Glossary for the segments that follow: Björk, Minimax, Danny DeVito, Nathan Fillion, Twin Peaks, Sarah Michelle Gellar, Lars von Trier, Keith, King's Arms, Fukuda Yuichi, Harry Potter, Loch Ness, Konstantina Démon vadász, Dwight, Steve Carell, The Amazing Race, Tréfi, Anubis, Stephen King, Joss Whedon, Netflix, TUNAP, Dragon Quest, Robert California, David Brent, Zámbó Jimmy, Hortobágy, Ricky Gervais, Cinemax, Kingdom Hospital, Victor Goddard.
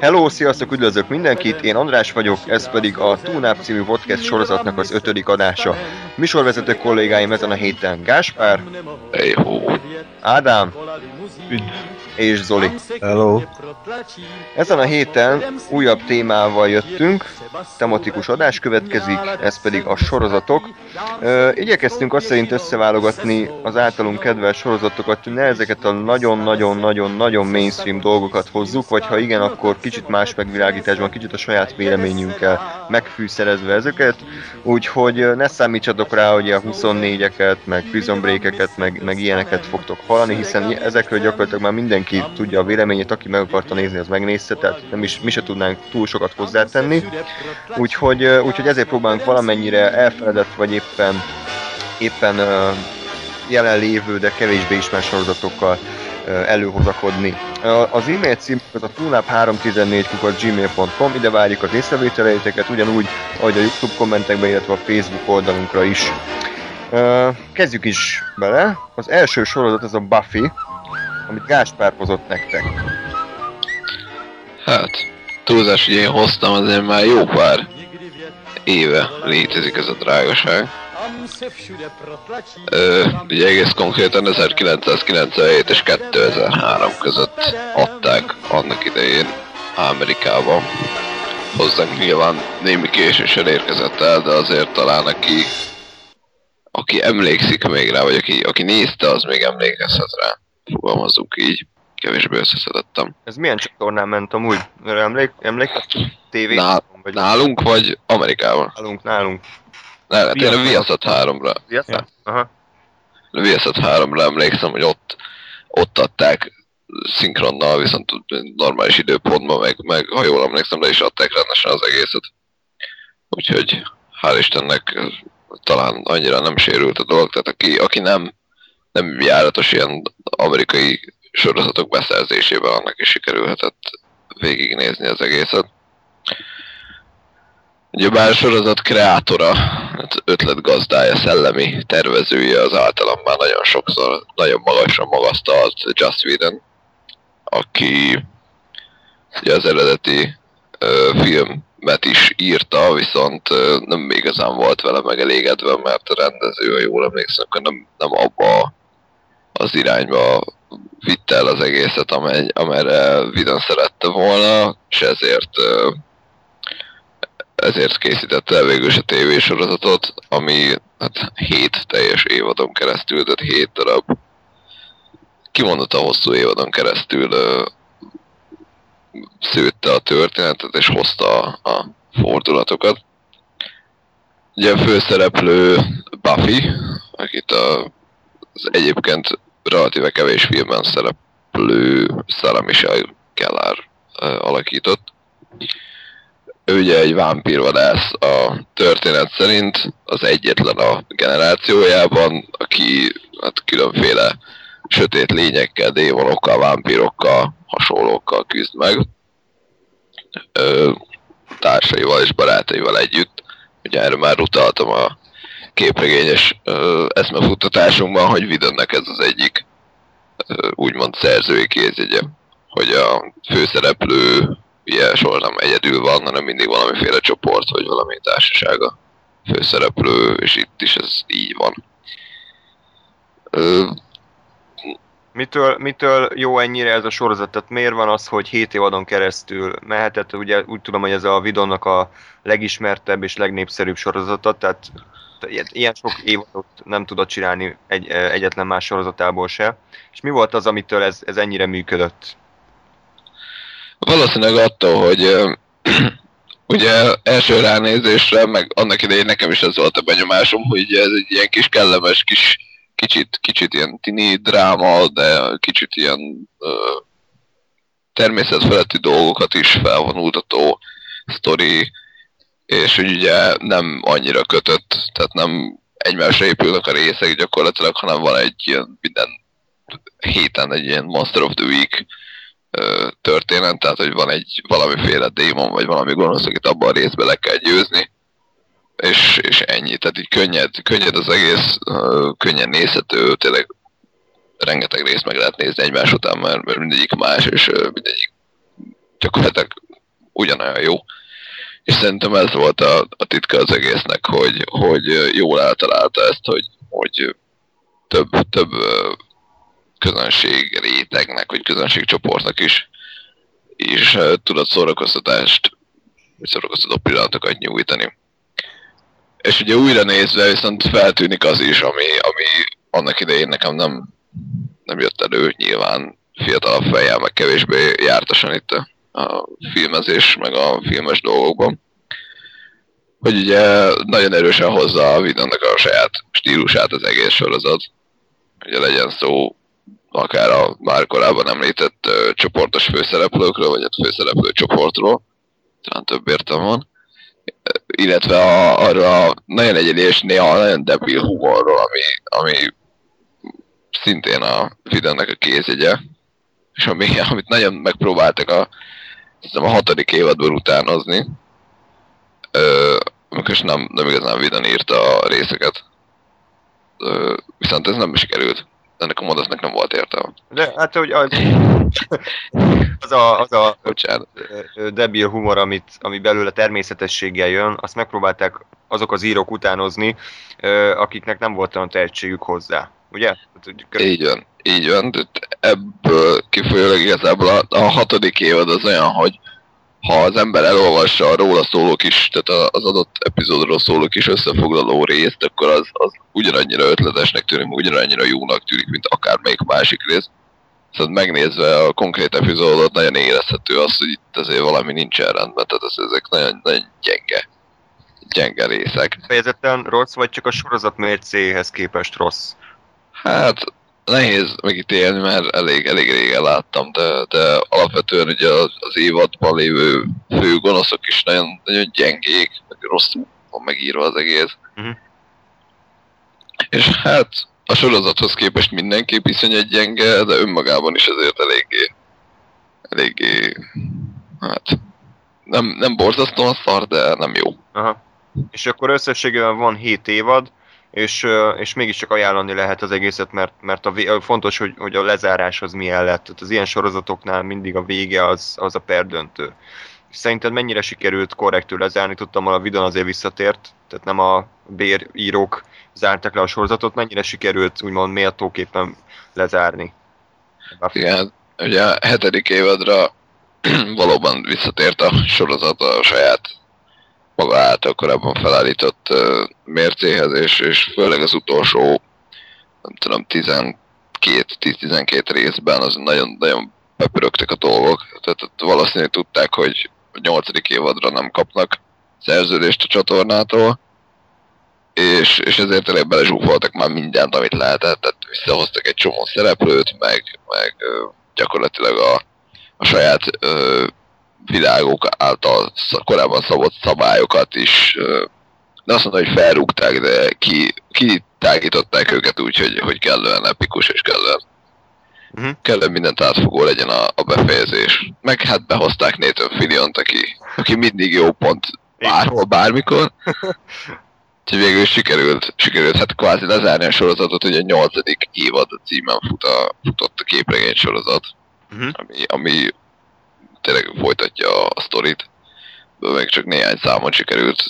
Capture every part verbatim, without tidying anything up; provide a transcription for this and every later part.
Hello, sziasztok, üdvözlök mindenkit, én András vagyok, ez pedig a TUNAP című podcast sorozatnak az ötödik adása. Műsorvezető kollégáim ezen a héten Gáspár, hey-ho. Ádám, üdv, és Zoli. Hello. Ezen a héten újabb témával jöttünk, tematikus adás következik, ez pedig a sorozatok. Igyekeztünk azt szerint összeválogatni az általunk kedvelt sorozatokat, hogy ne ezeket a nagyon-nagyon-nagyon-nagyon mainstream dolgokat hozzuk, vagy ha igen, akkor kicsit más megvilágításban, kicsit a saját véleményünkkel megfűszerezve ezeket, úgyhogy ne számítsatok rá, hogy a huszonnégyeket, meg Prison Breakeket, meg, meg ilyeneket fogtok hallani, hiszen ezekről gyakorlatilag már mindenki tudja a véleményét, aki meg akarta nézni, az megnézte, tehát nem is, mi se tudnánk túl sokat hozzátenni, úgyhogy, úgyhogy ezért próbálunk valamennyire elfeledett, vagy éppen, éppen jelenlévő, de kevésbé ismert sorozatokkal előhozakodni. Az e-mail cím az a tunap három tizennégy kukac gmail pont com, ide várjuk az észrevételeiteket, ugyanúgy, ahogy a YouTube kommentekben, illetve a Facebook oldalunkra is. Kezdjük is bele. Az első sorozat az a Buffy, amit Gáspár hozott nektek. Hát, túlzás, hogy én hoztam, azért már jó pár éve létezik ez a drágaság. Ö, ugye egész konkrétan ezerkilencszázkilencvenhét és kétezer-három között adták annak idején Amerikában. Hozzánk nyilván némi késéssel érkezett el, de azért talán aki, aki emlékszik még rá, vagy aki, aki nézte, az még emlékezhet rá. Fogalmazunk így, kevésbé összeszedettem. Ez milyen csatornán ment amúgy? Emlék, emlékeztek? té vé? Nál, vagy nálunk, vagy Amerikában? Nálunk, nálunk. Ne, én a Viaszat háromra. Viaszat? Aha. A Viaszat háromra emlékszem, hogy ott, ott adták szinkronnal, viszont normális időpontban, meg, meg ha jól emlékszem, de is adták rendesen az egészet. Úgyhogy hál' Istennek talán annyira nem sérült a dolog, tehát aki, aki nem, nem járatos ilyen amerikai sorozatok beszerzésében, annak is sikerülhetett végignézni az egészet. Ugye bár sorozat kreátora, ötletgazdája, szellemi tervezője az általam már nagyon sokszor, nagyon magasra magasztalt Joss Whedon, aki ugye az eredeti ö, filmet is írta, viszont ö, nem igazán volt vele megelégedve, mert a rendező, ha jól emlékszem, akkor nem, nem abba az irányba vitte el az egészet, amely, amelyre Whedon szerette volna, és ezért ö, Ezért készítette el végül is a tévésorozatot, ami hát hét teljes évadon keresztül, tehát hét darab kimondottan hosszú évadon keresztül ö, szőtte a történetet és hozta a, a fordulatokat. Ugye a főszereplő Buffy, akit a, az egyébként relatíve kevés filmben szereplő Sarah Michelle Gellar ö, alakított. Ő ugye egy vámpírvadász a történet szerint, az egyetlen a generációjában, aki hát különféle sötét lényekkel, démonokkal, vámpírokkal, hasonlókkal küzd meg. Ö, társaival és barátaival együtt. Ugye erről már utaltam a képregényes ö, eszmefuttatásunkban, hogy Whedonnek ez az egyik ö, úgymond szerzői kézjegye, hogy a főszereplő ilyen soha nem egyedül van, hanem mindig valamiféle csoport, vagy valami társaság a főszereplő, és itt is ez így van. Ö... Mitől, mitől jó ennyire ez a sorozat? Tehát miért van az, hogy hét évadon keresztül mehetett? Ugye úgy tudom, hogy ez a Whedonnak a legismertebb és legnépszerűbb sorozata, tehát ilyen sok évadot nem tudott csinálni egy, egyetlen más sorozatából se. És mi volt az, amitől ez, ez ennyire működött? Valószínűleg attól, hogy ö, ugye első ránézésre, meg annak idején nekem is ez volt a benyomásom, hogy ez egy ilyen kis kellemes, kis, kicsit, kicsit ilyen tini dráma, de kicsit ilyen ö, természetfeletti dolgokat is felvonultató sztori, és ugye nem annyira kötött, tehát nem egymásra épülnek a részek gyakorlatilag, hanem van egy ilyen minden héten egy ilyen Monster of the Week ö, történet, tehát hogy van egy valamiféle démon, vagy valami gonosz, akit abban a részben le kell győzni, és, és ennyi, tehát így könnyed, könnyed az egész, ö, könnyen nézhető, tényleg rengeteg részt meg lehet nézni egymás után, mert mindegyik más, és ö, mindegyik gyakorlatilag ugyanolyan jó. És szerintem ez volt a, a titka az egésznek, hogy, hogy jól eltalálta ezt, hogy, hogy több, több közönség rétegnek, vagy közönségcsoportnak is, is tudott szórakoztatást, vagy szórakoztató pillanatokat nyújtani. És ugye újra nézve viszont feltűnik az is, ami, ami annak idején nekem nem, nem jött elő, nyilván fiatalabb fejjel, meg kevésbé jártasan itt a a filmezés, meg a filmes dolgokban. Hogy ugye nagyon erősen hozza a Whedonnak a saját stílusát az egész sorozat. Ugye legyen szó akár a már korábban említett ö, csoportos főszereplőkről, vagy a főszereplő csoportról. Talán több értelme van. Illetve a, arra nagyon egyedi és néha nagyon debil humorról, ami, ami szintén a Whedonnak a kézjegye. És ami, amit nagyon megpróbáltak a hiszem a hatodik évadban utánozni, ö, amikor nem, nem igazán Whedon írta a részeket. Ö, viszont ez nem sikerült. Ennek a mondatnak nem volt értelme. De hát, hogy az, az a, az a debil humor, amit, ami belőle természetességgel jön, azt megpróbálták azok az írók utánozni, akiknek nem volt olyan tehetségük hozzá. Ugye? Így van, így van. Ebből kifolyólag igazából a, a hatodik évad az olyan, hogy ha az ember elolvassa a róla szóló kis, tehát az adott epizódról szóló kis összefoglaló részt, akkor az, az ugyanannyira ötletesnek tűnik, ugyanannyira jónak tűnik, mint akármelyik másik rész. Szóval megnézve a konkrét epizódot nagyon érezhető az, hogy itt azért valami nincsen rendben, tehát az, ezek nagyon, nagyon gyenge, gyenge részek. Fejezetten rossz, vagy csak a sorozat mércéhez képest rossz? Hát nehéz megítélni, mert elég, elég régen láttam, de, de alapvetően ugye az, az évadban lévő fő gonoszok is nagyon, nagyon gyengék, rosszul van megírva az egész. Uh-huh. És hát a sorozathoz képest mindenképp iszonyat egy gyenge, de önmagában is azért eléggé, eléggé, hát nem, nem borzasztóan szar, de nem jó. Aha. És akkor összességében van hét évad. És, és mégiscsak ajánlani lehet az egészet, mert, mert a vé- fontos, hogy, hogy a lezáráshoz milyen lett. Tehát az ilyen sorozatoknál mindig a vége az, az a perdöntő. Szerinted mennyire sikerült korrektül lezárni? Tudtam, a Whedon azért visszatért, tehát nem a bérírók zártak le a sorozatot. Mennyire sikerült úgymond méltóképpen lezárni? Igen, ugye a hetedik évadra valóban visszatért a sorozat a saját maga által korábban felállított uh, mércéhez, és, és főleg az utolsó, nem tudom, tizenkét, tíz-tizenkét részben az nagyon-nagyon bepörögtek a dolgok. Tehát valószínűleg tudták, hogy a nyolcadik évadra nem kapnak szerződést a csatornától, és, és ezért tényleg belezsúfoltak már mindent, amit lehetett. Tehát visszahoztak egy csomó szereplőt, meg, meg uh, gyakorlatilag a, a saját uh, világok által korábban szabott szabályokat is, de azt mondta, hogy felrúgták, de ki, ki tágították őket úgy, hogy, hogy kellően epikus és kellően, uh-huh. kellően mindent átfogó legyen a, a befejezés. Meg hát behozták Nathan Filliont, aki, aki mindig jó pont bárhol, bármikor. Úgyhogy végül is sikerült, sikerült hát kvázi lezárni a sorozatot, hogy a nyolcadik évad címen fut a, futott a képregény sorozat, uh-huh. ami, ami tényleg folytatja a sztorit, meg csak néhány számot sikerült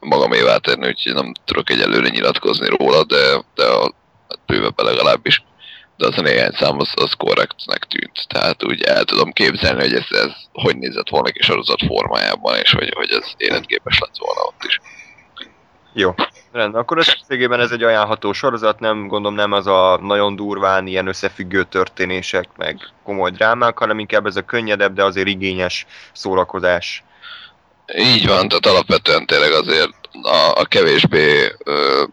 magamévá tenni, úgyhogy nem tudok egyelőre nyilatkozni róla, de, de a bővebben legalábbis. De az a néhány szám az, az korrektnek tűnt, tehát úgy el tudom képzelni, hogy ez, ez hogy nézett volna ki sorozat formájában, és hogy, hogy ez életképes lett volna ott is. Jó, rendben. Akkor összességében ez egy ajánlható sorozat, nem gondolom nem az a nagyon durván ilyen összefüggő történések, meg komoly drámák, hanem inkább ez a könnyedebb, de azért igényes szórakozás. Így van, tehát alapvetően tényleg azért a, a kevésbé ö,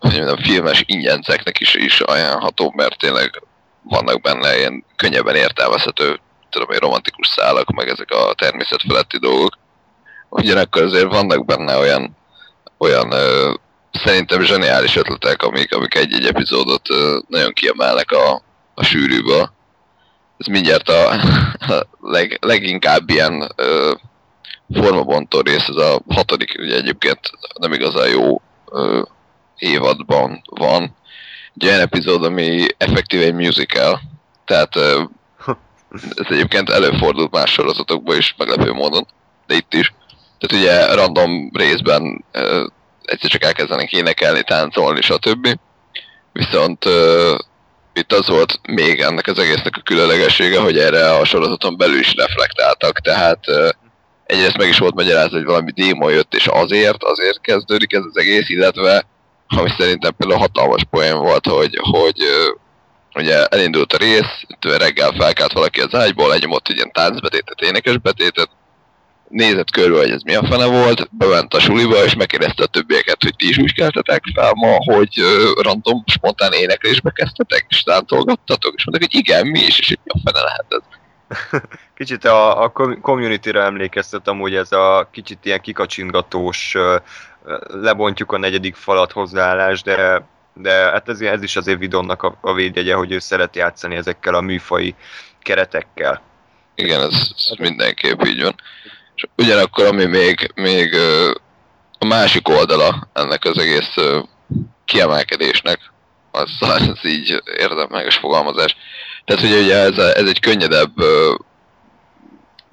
mondjam, filmes ingyenceknek is, is ajánlható, mert tényleg vannak benne ilyen könnyebben értelmezhető, tudom én, romantikus szálak, meg ezek a természetfeletti dolgok. Ugyanakkor azért vannak benne olyan olyan ö, szerintem zseniális ötletek, amik, amik egy-egy epizódot nagyon kiemelnek a, a sűrűből. Ez mindjárt a, a leg, leginkább ilyen ö, formabontó rész, ez a hatodik, ugye egyébként nem igazán jó ö, évadban van. Egy olyan epizód, ami effektíve egy musical, tehát ö, ez egyébként előfordult más sorozatokban is meglepő módon, de itt is. Tehát ugye random részben ö, egyszer csak elkezdenek énekelni, táncolni, stb. Viszont ö, itt az volt még ennek az egésznek a különlegessége, hogy erre a sorozaton belül is reflektáltak, tehát uh, egyrészt meg is volt magyarázat, hogy valami démon jött, és azért, azért kezdődik ez az egész, illetve ami szerintem például hatalmas poén volt, hogy, hogy uh, ugye elindult a rész, reggel felkelt valaki az ágyból, elnyomott egy ilyen táncbetétet, énekesbetétet, nézett körül, hogy ez mi a fene volt, bement a suliba, és megkérdezte a többieket, hogy ti is úgy keltetek fel ma, hogy uh, random, spontán éneklésbe kezdtetek, és táncolgattatok, és mondták, hogy igen, mi is, és itt mi a fene lehet ez. Kicsit a, a community-re emlékeztetem, hogy ez a kicsit ilyen kikacsingatós, lebontjuk a negyedik falat hozzáállás, de, de hát ez, ez is azért Whedonnak a, a védjegye, hogy ő szeret játszani ezekkel a műfai keretekkel. Igen, ez, ez mindenképp így van. És ugyanakkor, ami még, még a másik oldala ennek az egész kiemelkedésnek, az, az így érdemleges fogalmazás. Tehát ugye, ugye ez, a, ez egy könnyedebb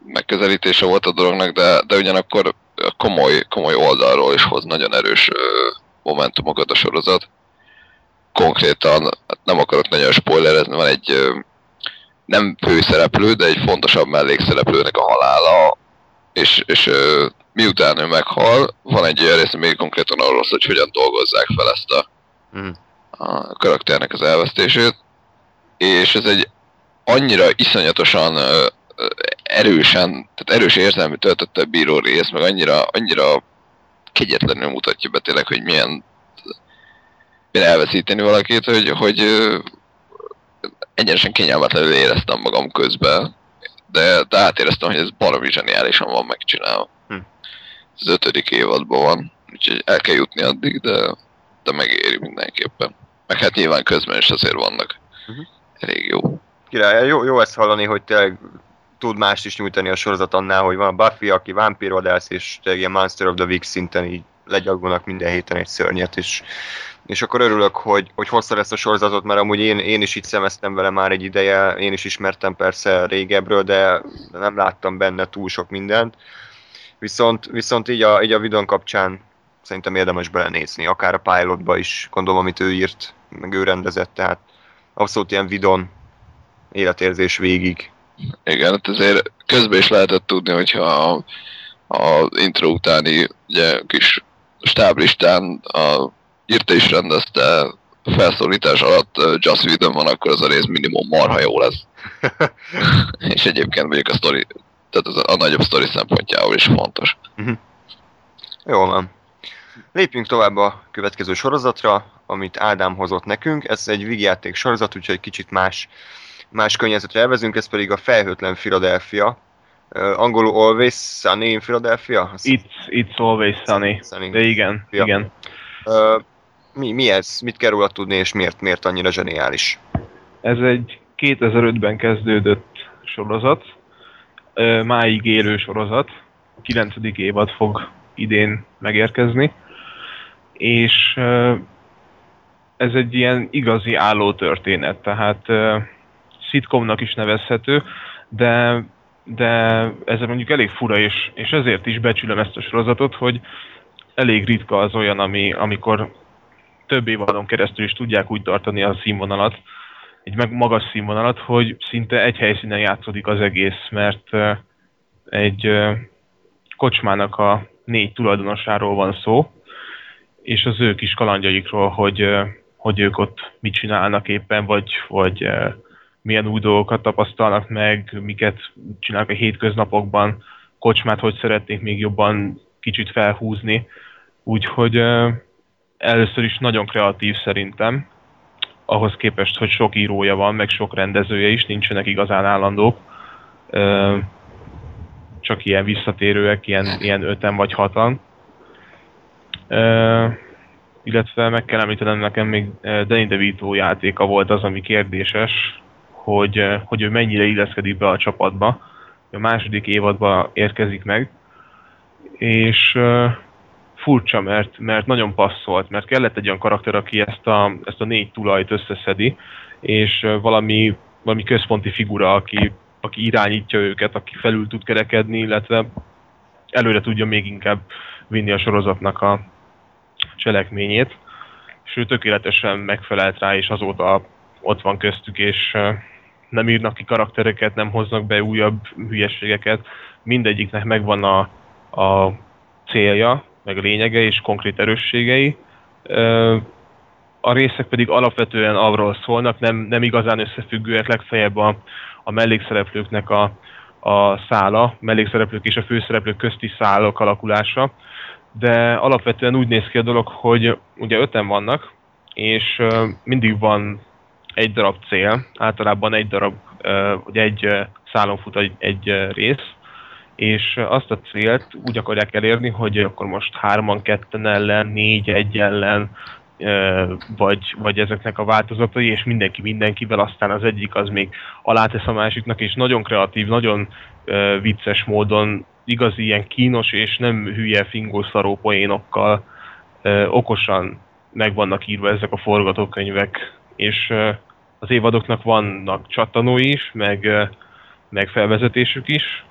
megközelítése volt a dolognak, de, de ugyanakkor komoly, komoly oldalról is hoz nagyon erős momentumokat a sorozat. Konkrétan, nem akarok nagyon spoilerezni, van egy nem főszereplő, de egy fontosabb mellékszereplőnek a halála, és, és uh, miután ő meghal, van egy olyan rész, ami konkrétan arról szól, hogy hogyan dolgozzák fel ezt a, mm. a karakternek az elvesztését. És ez egy annyira iszonyatosan uh, erősen, tehát erős érzelmű töltötte a bíró rész, meg annyira, annyira kegyetlenül mutatja be tényleg, hogy milyen, milyen elveszíteni valakit, hogy, hogy uh, egyenesen kényelmetlenül éreztem magam közben. De, de átéreztem, hogy ez baromi zseniálisan van megcsinálva. Hm. Ez ötödik évadban van, úgyhogy el kell jutni addig, de, de megéri mindenképpen. Meg hát nyilván közben is azért vannak. Uh-huh. Elég jó. Király, jó, jó ezt hallani, hogy tényleg tud mást is nyújtani a sorozat annál, hogy van a Buffy, aki vámpírvadász, és tényleg ilyen Monster of the Week szinten így legyalgulnak minden héten egy szörnyet, és, és akkor örülök, hogy, hogy hossza lesz a sorozatot, mert amúgy én, én is így szemeztem vele már egy ideje, én is ismertem persze régebről, de nem láttam benne túl sok mindent, viszont, viszont így a, így a Whedon kapcsán szerintem érdemes belenézni, akár a pilotba is, gondolom, amit ő írt, meg ő rendezett, tehát abszolút ilyen Whedon életérzés végig. Igen, hát azért közben is lehetett tudni, hogyha az intro utáni ugye, kis stáblistán a, írta is rendezte a felszólítás alatt Joss Whedon van, akkor az a rész minimum marha jó lesz. És egyébként mondjuk a sztori, tehát az a, a nagyobb sztori szempontjából is fontos. Uh-huh. Jól van. Lépjünk tovább a következő sorozatra, amit Ádám hozott nekünk. Ez egy vígjáték sorozat, úgyhogy kicsit más, más környezetre elvezünk, ez pedig a Felhőtlen Philadelphia. Uh, angolul Always Sunny in Philadelphia? It's, it's Always Sunny, sunny. De igen, ja. igen. Uh, mi, mi ez? Mit kell róla tudni, és miért, miért annyira zseniális? Ez egy kétezer-ötben kezdődött sorozat, uh, máig élő sorozat, a kilencedik évad fog idén megérkezni, és uh, ez egy ilyen igazi álló történet, tehát uh, szitkomnak is nevezhető, de de ez mondjuk elég fura, és, és ezért is becsülöm ezt a sorozatot, hogy elég ritka az olyan, ami, amikor több évadon keresztül is tudják úgy tartani a színvonalat, egy meg magas színvonalat, hogy szinte egy helyszínen játszódik az egész, mert egy kocsmának a négy tulajdonosáról van szó, és az ő kis kalandjaikról, hogy, hogy ők ott mit csinálnak éppen, vagy... vagy milyen új dolgokat tapasztalnak meg, miket csinálnak a hétköznapokban, kocsmát hogy szeretnék még jobban kicsit felhúzni. Úgyhogy először is nagyon kreatív szerintem, ahhoz képest, hogy sok írója van, meg sok rendezője is, nincsenek igazán állandók. Csak ilyen visszatérőek, ilyen, ilyen öten vagy hatan. illetve meg kell említenem, nekem még Danny DeVito játéka volt az, ami kérdéses, hogy, hogy ő mennyire illeszkedik be a csapatba. A második évadban érkezik meg, és furcsa, mert, mert nagyon passzolt, mert kellett egy olyan karakter, aki ezt a, ezt a négy tulajt összeszedi, és valami, valami központi figura, aki, aki irányítja őket, aki felül tud kerekedni, illetve előre tudja még inkább vinni a sorozatnak a cselekményét, és ő tökéletesen megfelelt rá, és azóta ott van köztük, és nem írnak ki karaktereket, nem hoznak be újabb hülyeségeket, mindegyiknek megvan a, a célja, meg a lényege és konkrét erősségei. A részek pedig alapvetően arról szólnak, nem, nem igazán összefüggőek, legfeljebb a, a mellékszereplőknek a, a szála, mellékszereplők és a főszereplők közti szálok alakulása, de alapvetően úgy néz ki a dolog, hogy ugye öten vannak, és mindig van egy darab cél, általában egy darab, ugye egy szálon fut egy, egy rész, és azt a célt úgy akarják elérni, hogy akkor most hárman, ketten ellen, négy, egy ellen, vagy, vagy ezeknek a változatai, és mindenki mindenkivel, aztán az egyik az még alátesz a másiknak, és nagyon kreatív, nagyon vicces módon, igazi ilyen kínos és nem hülye fingószaró poénokkal okosan meg vannak írva ezek a forgatókönyvek, és az évadoknak vannak csattanói is, meg, meg felvezetésük is,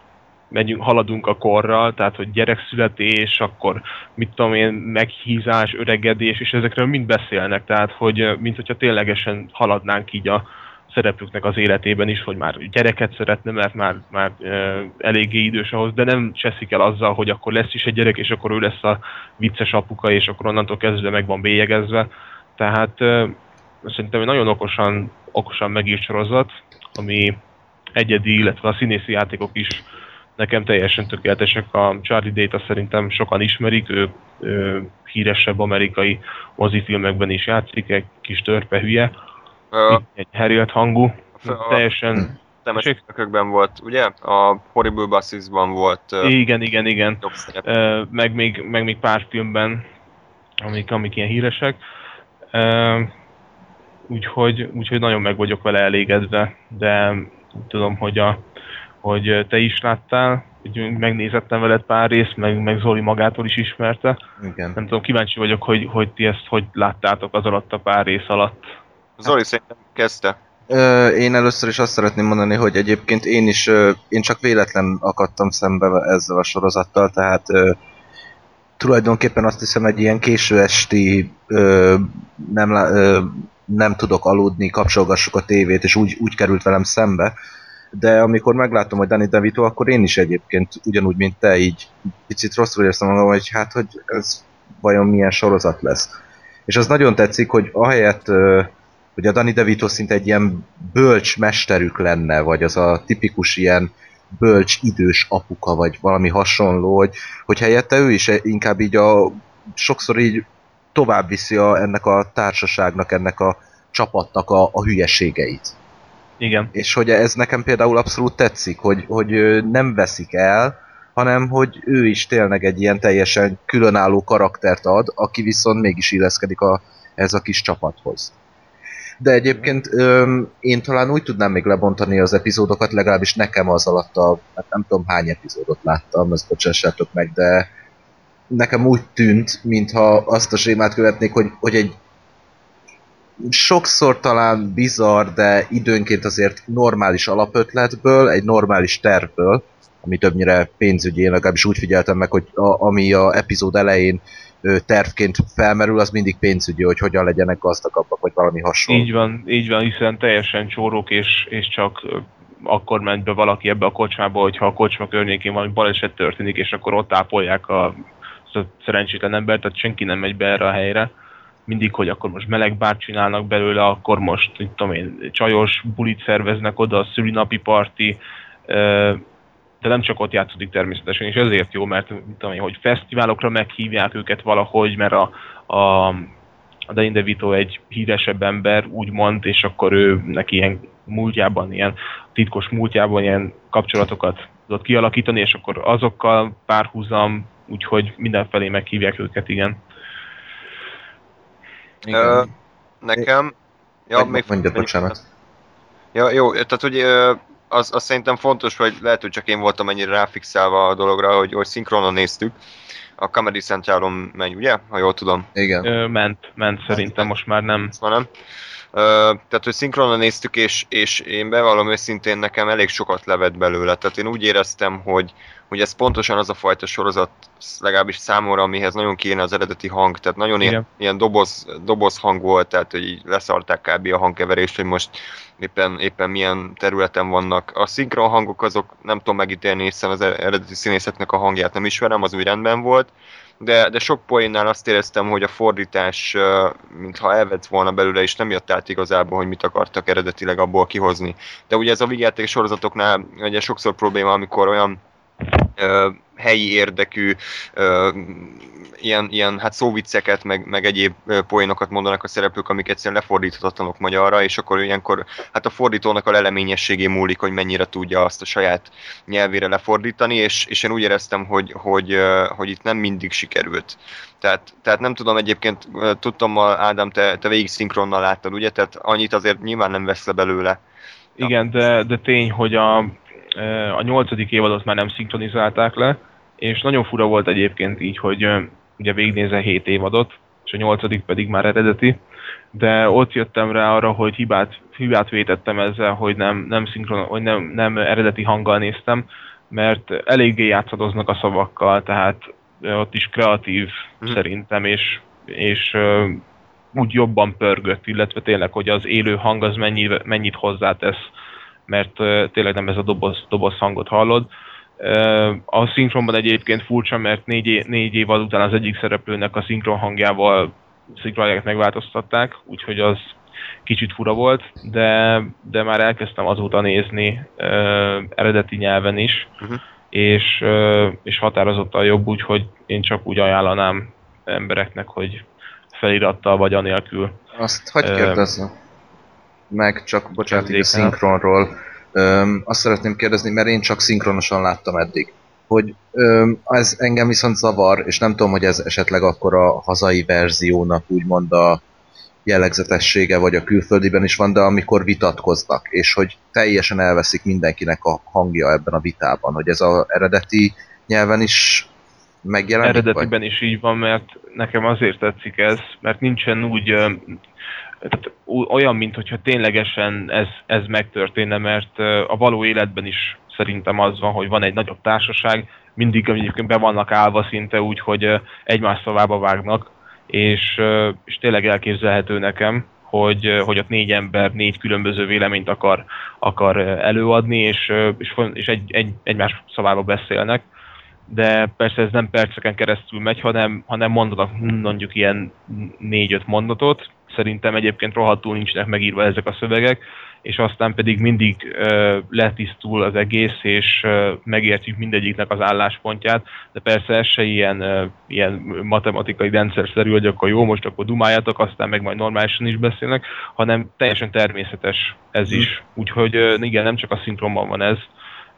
megyünk, haladunk a korral, tehát hogy gyerekszületés, akkor mit tudom én, meghízás, öregedés, és ezekről mind beszélnek, tehát hogy mint hogyha ténylegesen haladnánk így a szereplőknek az életében is, hogy már gyereket szeretne, mert már, már eléggé idős ahhoz, de nem cseszik el azzal, hogy akkor lesz is egy gyerek, és akkor ő lesz a vicces apuka, és akkor onnantól kezdve meg van bélyegezve. Tehát szerintem egy nagyon okosan, okosan megírt sorozat, ami egyedi, illetve a színészi játékok is nekem teljesen tökéletesek. A Charlie Day-t azt szerintem sokan ismerik, ő, ő híresebb amerikai mozifilmekben is játszik, egy kis törpe hülye, uh, egy herélt hangú, a, teljesen... Temeskökökben volt, ugye? A Horrible Bosses-ban volt... Uh, igen, igen, igen. Uh, meg, még, meg még pár filmben, amik, amik ilyen híresek. Uh, úgyhogy, úgyhogy nagyon meg vagyok vele elégedve, de tudom, hogy a hogy te is láttál, megnézettem veled pár részt, meg, meg Zoli magától is ismerte. Igen. Nem tudom, kíváncsi vagyok, hogy, hogy ti ezt hogy láttátok az alatt a pár rész alatt. Zoli szerintem kezdte. Ö, én először is azt szeretném mondani, hogy egyébként én is, ö, én csak véletlen akadtam szembe ezzel a sorozattal, tehát ö, tulajdonképpen azt hiszem egy ilyen késő esti ö, nem, ö, nem tudok aludni, kapcsolgassuk a tévét, és úgy, úgy került velem szembe. De amikor meglátom, hogy Danny DeVito, akkor én is egyébként ugyanúgy, mint te, így picit rosszul érzem magam, hogy hát, hogy ez vajon milyen sorozat lesz. És az nagyon tetszik, hogy ahelyett, hogy a Danny DeVito szinte egy ilyen bölcs mesterük lenne, vagy az a tipikus ilyen bölcs idős apuka, vagy valami hasonló, hogy, hogy helyette ő is inkább így a, sokszor így tovább viszi a, ennek a társaságnak, ennek a csapatnak a, a hülyeségeit. Igen. És hogy ez nekem például abszolút tetszik, hogy, hogy nem veszik el, hanem hogy ő is tényleg egy ilyen teljesen különálló karaktert ad, aki viszont mégis illeszkedik a, ez a kis csapathoz. De egyébként öm, én talán úgy tudnám még lebontani az epizódokat, legalábbis nekem az alatt a, hát nem tudom hány epizódot láttam, ezt bocsássátok meg, de nekem úgy tűnt, mintha azt a sémát követnék, hogy, hogy egy sokszor talán bizarr, de időnként azért normális alapötletből, egy normális tervből, ami többnyire pénzügyi, én legalábbis úgy figyeltem meg, hogy a, ami a epizód elején tervként felmerül, az mindig pénzügyi, hogy hogyan legyenek gazdagabbak, vagy valami hasonló. Így van, így van, hiszen teljesen csórók, és, és csak akkor ment be valaki ebbe a kocsmába, hogyha a kocsma környékén valami baleset történik, és akkor ott ápolják a, a szerencsétlen embert, tehát senki nem megy be erre a helyre. Mindig, hogy akkor most melegbárt csinálnak belőle, akkor most, mit tudom én, csajos bulit szerveznek oda, a szülinapi parti, de nem csak ott játszódik természetesen, és ezért jó, mert mit tudom én, hogy fesztiválokra meghívják őket valahogy, mert a, a, a Danny DeVito egy híresebb ember, úgymond, és akkor ő neki ilyen múltjában, ilyen titkos múltjában ilyen kapcsolatokat tudott kialakítani, és akkor azokkal párhuzam, úgyhogy mindenfelé meghívják őket, igen. Ö, nekem... É, ja, még mondjad, bocsánat. Ja, jó, tehát hogy az, az szerintem fontos, hogy lehet, hogy csak én voltam ennyire ráfixálva a dologra, hogy, hogy szinkronon néztük. A Comedy Centralon megy, ugye? Ha jól tudom. Igen. Ö, ment, ment szerintem, most már nem. Most már nem. Ö, tehát, hogy szinkronon néztük, és, és én bevallom őszintén, nekem elég sokat levett belőle. Tehát én úgy éreztem, hogy, hogy ez pontosan az a fajta sorozat, legalábbis számomra, amihez nagyon kéne az eredeti hang. Tehát nagyon ilyen, ilyen doboz, doboz hang volt, tehát hogy leszarták kb. A hangkeverést, hogy most éppen, éppen milyen területen vannak. A szinkron hangok azok nem tudom megítélni, hiszen az eredeti színészeknek a hangját nem ismerem, az úgy rendben volt. De, de sok poénnál azt éreztem, hogy a fordítás, mintha elvett volna belőle, és nem jött át igazából, hogy mit akartak eredetileg abból kihozni. De ugye ez a vígjáték sorozatoknál ugye sokszor probléma, amikor olyan ö, helyi érdekű ö, ilyen, ilyen hát szóvicceket, meg, meg egyéb poénokat mondanak a szereplők, amik egyszerűen lefordíthatatlanok magyarra, és akkor ilyenkor hát a fordítónak a leleményességé múlik, hogy mennyire tudja azt a saját nyelvére lefordítani, és, és én úgy éreztem, hogy, hogy, hogy itt nem mindig sikerült. Tehát, tehát nem tudom, egyébként tudtam, Ádám, te, te végig szinkronnal láttad, ugye? Tehát annyit azért nyilván nem vesz le belőle. Igen, de, de tény, hogy a a nyolcadik évadot már nem szinkronizálták le, és nagyon fura volt egyébként így, hogy ugye végignézel hét évadot, és a nyolcadik pedig már eredeti, de ott jöttem rá arra, hogy hibát, hibát vétettem ezzel, hogy nem, nem, szinkron, hogy nem, nem eredeti hanggal néztem, mert eléggé játszadoznak a szavakkal, tehát ott is kreatív hmm. szerintem, és, és úgy jobban pörgött, illetve tényleg, hogy az élő hang az mennyi, mennyit hozzátesz, mert uh, tényleg nem ez a doboz, doboz hangot hallod. Uh, a szinkronban egyébként furcsa, mert négy, négy évad után az egyik szereplőnek a szinkron hangjával szinkronját megváltoztatták, úgyhogy az kicsit fura volt, de, de már elkezdtem azóta nézni uh, eredeti nyelven is, uh-huh. és, uh, és határozottan jobb, úgyhogy én csak úgy ajánlanám embereknek, hogy felirattal vagy anélkül. Azt hogy kérdezzem? Uh, meg csak, bocsánat, így a szinkronról. Öm, azt szeretném kérdezni, mert én csak szinkronosan láttam eddig, hogy öm, ez engem viszont zavar, és nem tudom, hogy ez esetleg akkor a hazai verziónak úgymond a jellegzetessége, vagy a külföldiben is van, de amikor vitatkoznak, és hogy teljesen elveszik mindenkinek a hangja ebben a vitában, hogy ez az eredeti nyelven is megjelenik? Eredetiben vagy? Is így van, mert nekem azért tetszik ez, mert nincsen úgy... Öm, Tehát olyan, mintha ténylegesen ez, ez megtörténne, mert a való életben is szerintem az van, hogy van egy nagyobb társaság, mindig egyébként be vannak állva szinte úgy, hogy egymás szavába vágnak, és, és tényleg elképzelhető nekem, hogy, hogy ott négy ember négy különböző véleményt akar, akar előadni, és, és egy, egy, egymás szavába beszélnek, de persze ez nem perceken keresztül megy, hanem, hanem mondanak mondjuk ilyen négy-öt mondatot. Szerintem egyébként rohadtul nincsenek megírva ezek a szövegek, és aztán pedig mindig ö, letisztul az egész, és ö, megértjük mindegyiknek az álláspontját, de persze ez se ilyen, ö, ilyen matematikai rendszerszerű, hogy akkor jó, most akkor dumáljátok, aztán meg majd normálisan is beszélnek, hanem teljesen természetes ez is. Úgyhogy ö, igen, nem csak a szinkronban van ez,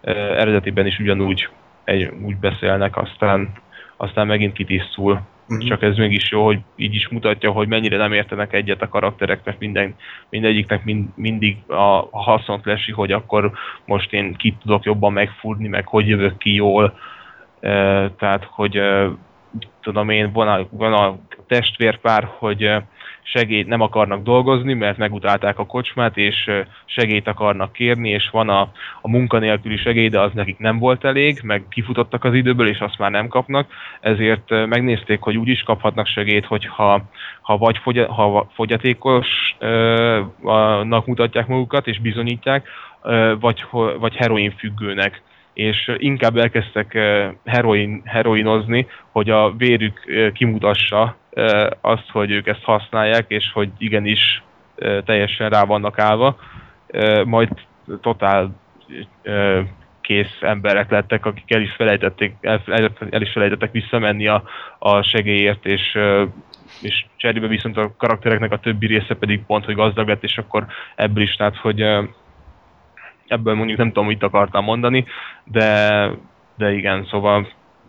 ö, eredetiben is ugyanúgy egy, úgy beszélnek, aztán, aztán megint kitisztul. Mm-hmm. Csak ez mégis jó, hogy így is mutatja, hogy mennyire nem értenek egyet a karakterek, mert minden, mindegyiknek mind, mindig a haszont lesi, hogy akkor most én ki tudok jobban megfúrni, meg hogy jövök ki jól. E, tehát, hogy e, tudom én, van a, van a testvérpár, hogy segít, nem akarnak dolgozni, mert megutálták a kocsmát, és segélyt akarnak kérni, és van a, a munkanélküli segély, de az nekik nem volt elég, meg kifutottak az időből, és azt már nem kapnak, ezért megnézték, hogy úgy is kaphatnak segélyt, hogyha ha vagy fogy, ha fogyatékosnak mutatják magukat, és bizonyítják, vagy, vagy heroinfüggőnek. És inkább elkezdtek heroin, heroinozni, hogy a vérük kimutassa azt, hogy ők ezt használják, és hogy igenis teljesen rá vannak állva. Majd totál kész emberek lettek, akik el is felejtették, el is felejtettek visszamenni a, a segélyért, és, és cserébe viszont a karaktereknek a többi része pedig pont, hogy gazdag lett, és akkor ebből is, tehát, hogy ebből mondjuk nem tudom, mit akartam mondani, de, de igen, szóval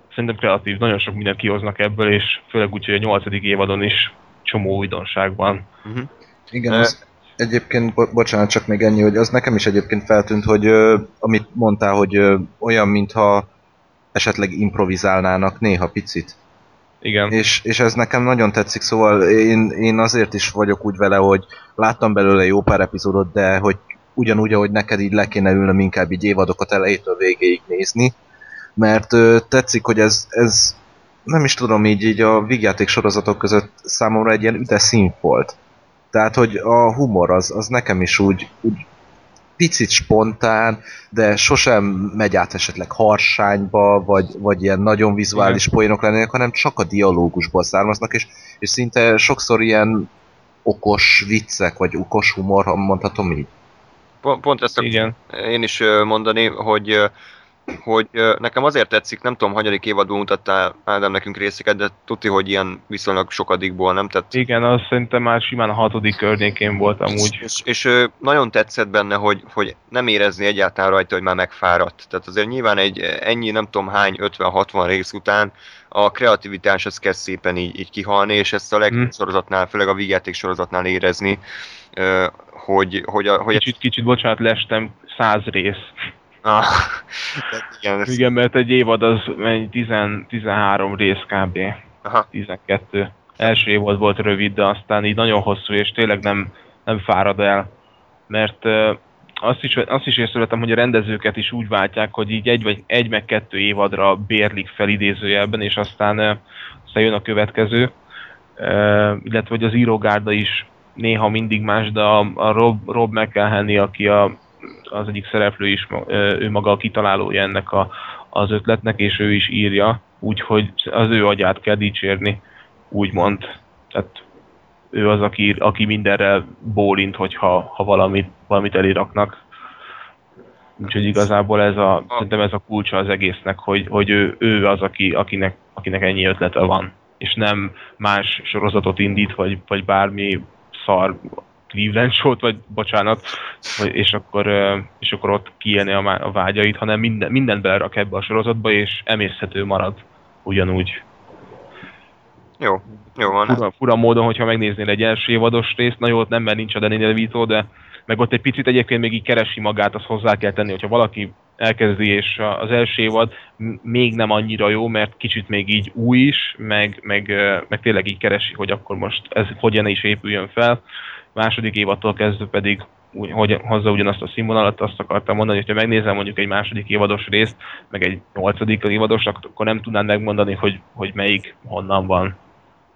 szerintem kreatív, nagyon sok mindent kihoznak ebből, és főleg úgy, hogy a nyolcadik évadon is csomó újdonság van. Uh-huh. Igen, uh, az egyébként, bo- bocsánat, csak még ennyi, hogy az nekem is egyébként feltűnt, hogy uh, amit mondtál, hogy uh, olyan, mintha esetleg improvizálnának néha picit. Igen. És, és ez nekem nagyon tetszik, szóval én, én azért is vagyok úgy vele, hogy láttam belőle jó pár epizódot, de hogy ugyanúgy, ahogy neked így le kéne ülnöm inkább így évadokat elejétől végéig nézni, mert ö, tetszik, hogy ez, ez nem is tudom, így, így a vígjáték sorozatok között számomra egy ilyen ütes szín volt. Tehát, hogy a humor az, az nekem is úgy, úgy picit spontán, de sosem megy át esetleg harsányba, vagy, vagy ilyen nagyon vizuális poénok lennének, hanem csak a dialógusból származnak, és, és szinte sokszor ilyen okos viccek, vagy okos humor, ha mondhatom így. Pont, pont ezt igen. Én is mondani, hogy, hogy nekem azért tetszik, nem tudom, hanyadik évadban mutattál Ádám nekünk részeket, de tudti, hogy ilyen viszonylag sokadikból nem tett. Igen, azt szerintem már simán a hatodik környékén volt amúgy. És, és, és nagyon tetszett benne, hogy, hogy nem érezni egyáltalán rajta, hogy már megfáradt. Tehát azért nyilván egy ennyi, nem tudom hány, ötven-hatvan rész után a kreativitás az kezd szépen így, így kihalni, és ezt a legtöbb hmm. sorozatnál, főleg a vígjáték sorozatnál érezni, hogy... hogy, a, hogy kicsit, ezt... kicsit, bocsánat, lestem, száz rész. Ah, igen, ezt... igen, mert egy évad az tizenhárom rész kb. Aha. tizenkettő. Első évad volt rövid, de aztán így nagyon hosszú, és tényleg nem, nem fárad el. Mert azt is, azt is észrevettem, hogy a rendezőket is úgy váltják, hogy így egy vagy egy meg kettő évadra bérlik fel idézőjelben, és aztán, aztán jön a következő. Illetve hogy az írógárda is néha mindig más, de a, a Rob, Rob McElhenney, aki a, az egyik szereplő is, ő maga a kitalálója ennek a, az ötletnek, és ő is írja, úgyhogy az ő agyát kell dicsérni, úgymond. Tehát ő az, aki, aki mindenre bólint, hogyha ha valamit, valamit eliraknak. Úgyhogy igazából ez a, szerintem ez a kulcsa az egésznek, hogy, hogy ő, ő az, aki, akinek, akinek ennyi ötlete van. És nem más sorozatot indít, vagy, vagy bármi szar Cleveland show-t, vagy bocsánat, és akkor, és akkor ott kiélni a vágyait, hanem minden, mindent belerak ebbe a sorozatba, és emészhető marad ugyanúgy. Jó, jó van. Fura, fura módon, hogyha megnéznél egy első évados részt, na jó, nem, mert nincs a Danny DeVito, de meg ott egy picit egyébként még így keresi magát, azt hozzá kell tenni, hogyha valaki elkezdi, és az első évad még nem annyira jó, mert kicsit még így új is, meg, meg, meg tényleg így keresi, hogy akkor most ez hogyan is épüljön fel. Második évattól kezdve pedig hogy hozza ugyanazt a színvonalat, azt akartam mondani, hogyha megnézem mondjuk egy második évados részt, meg egy nyolcadik évados, akkor nem tudnám megmondani, hogy, hogy melyik honnan van.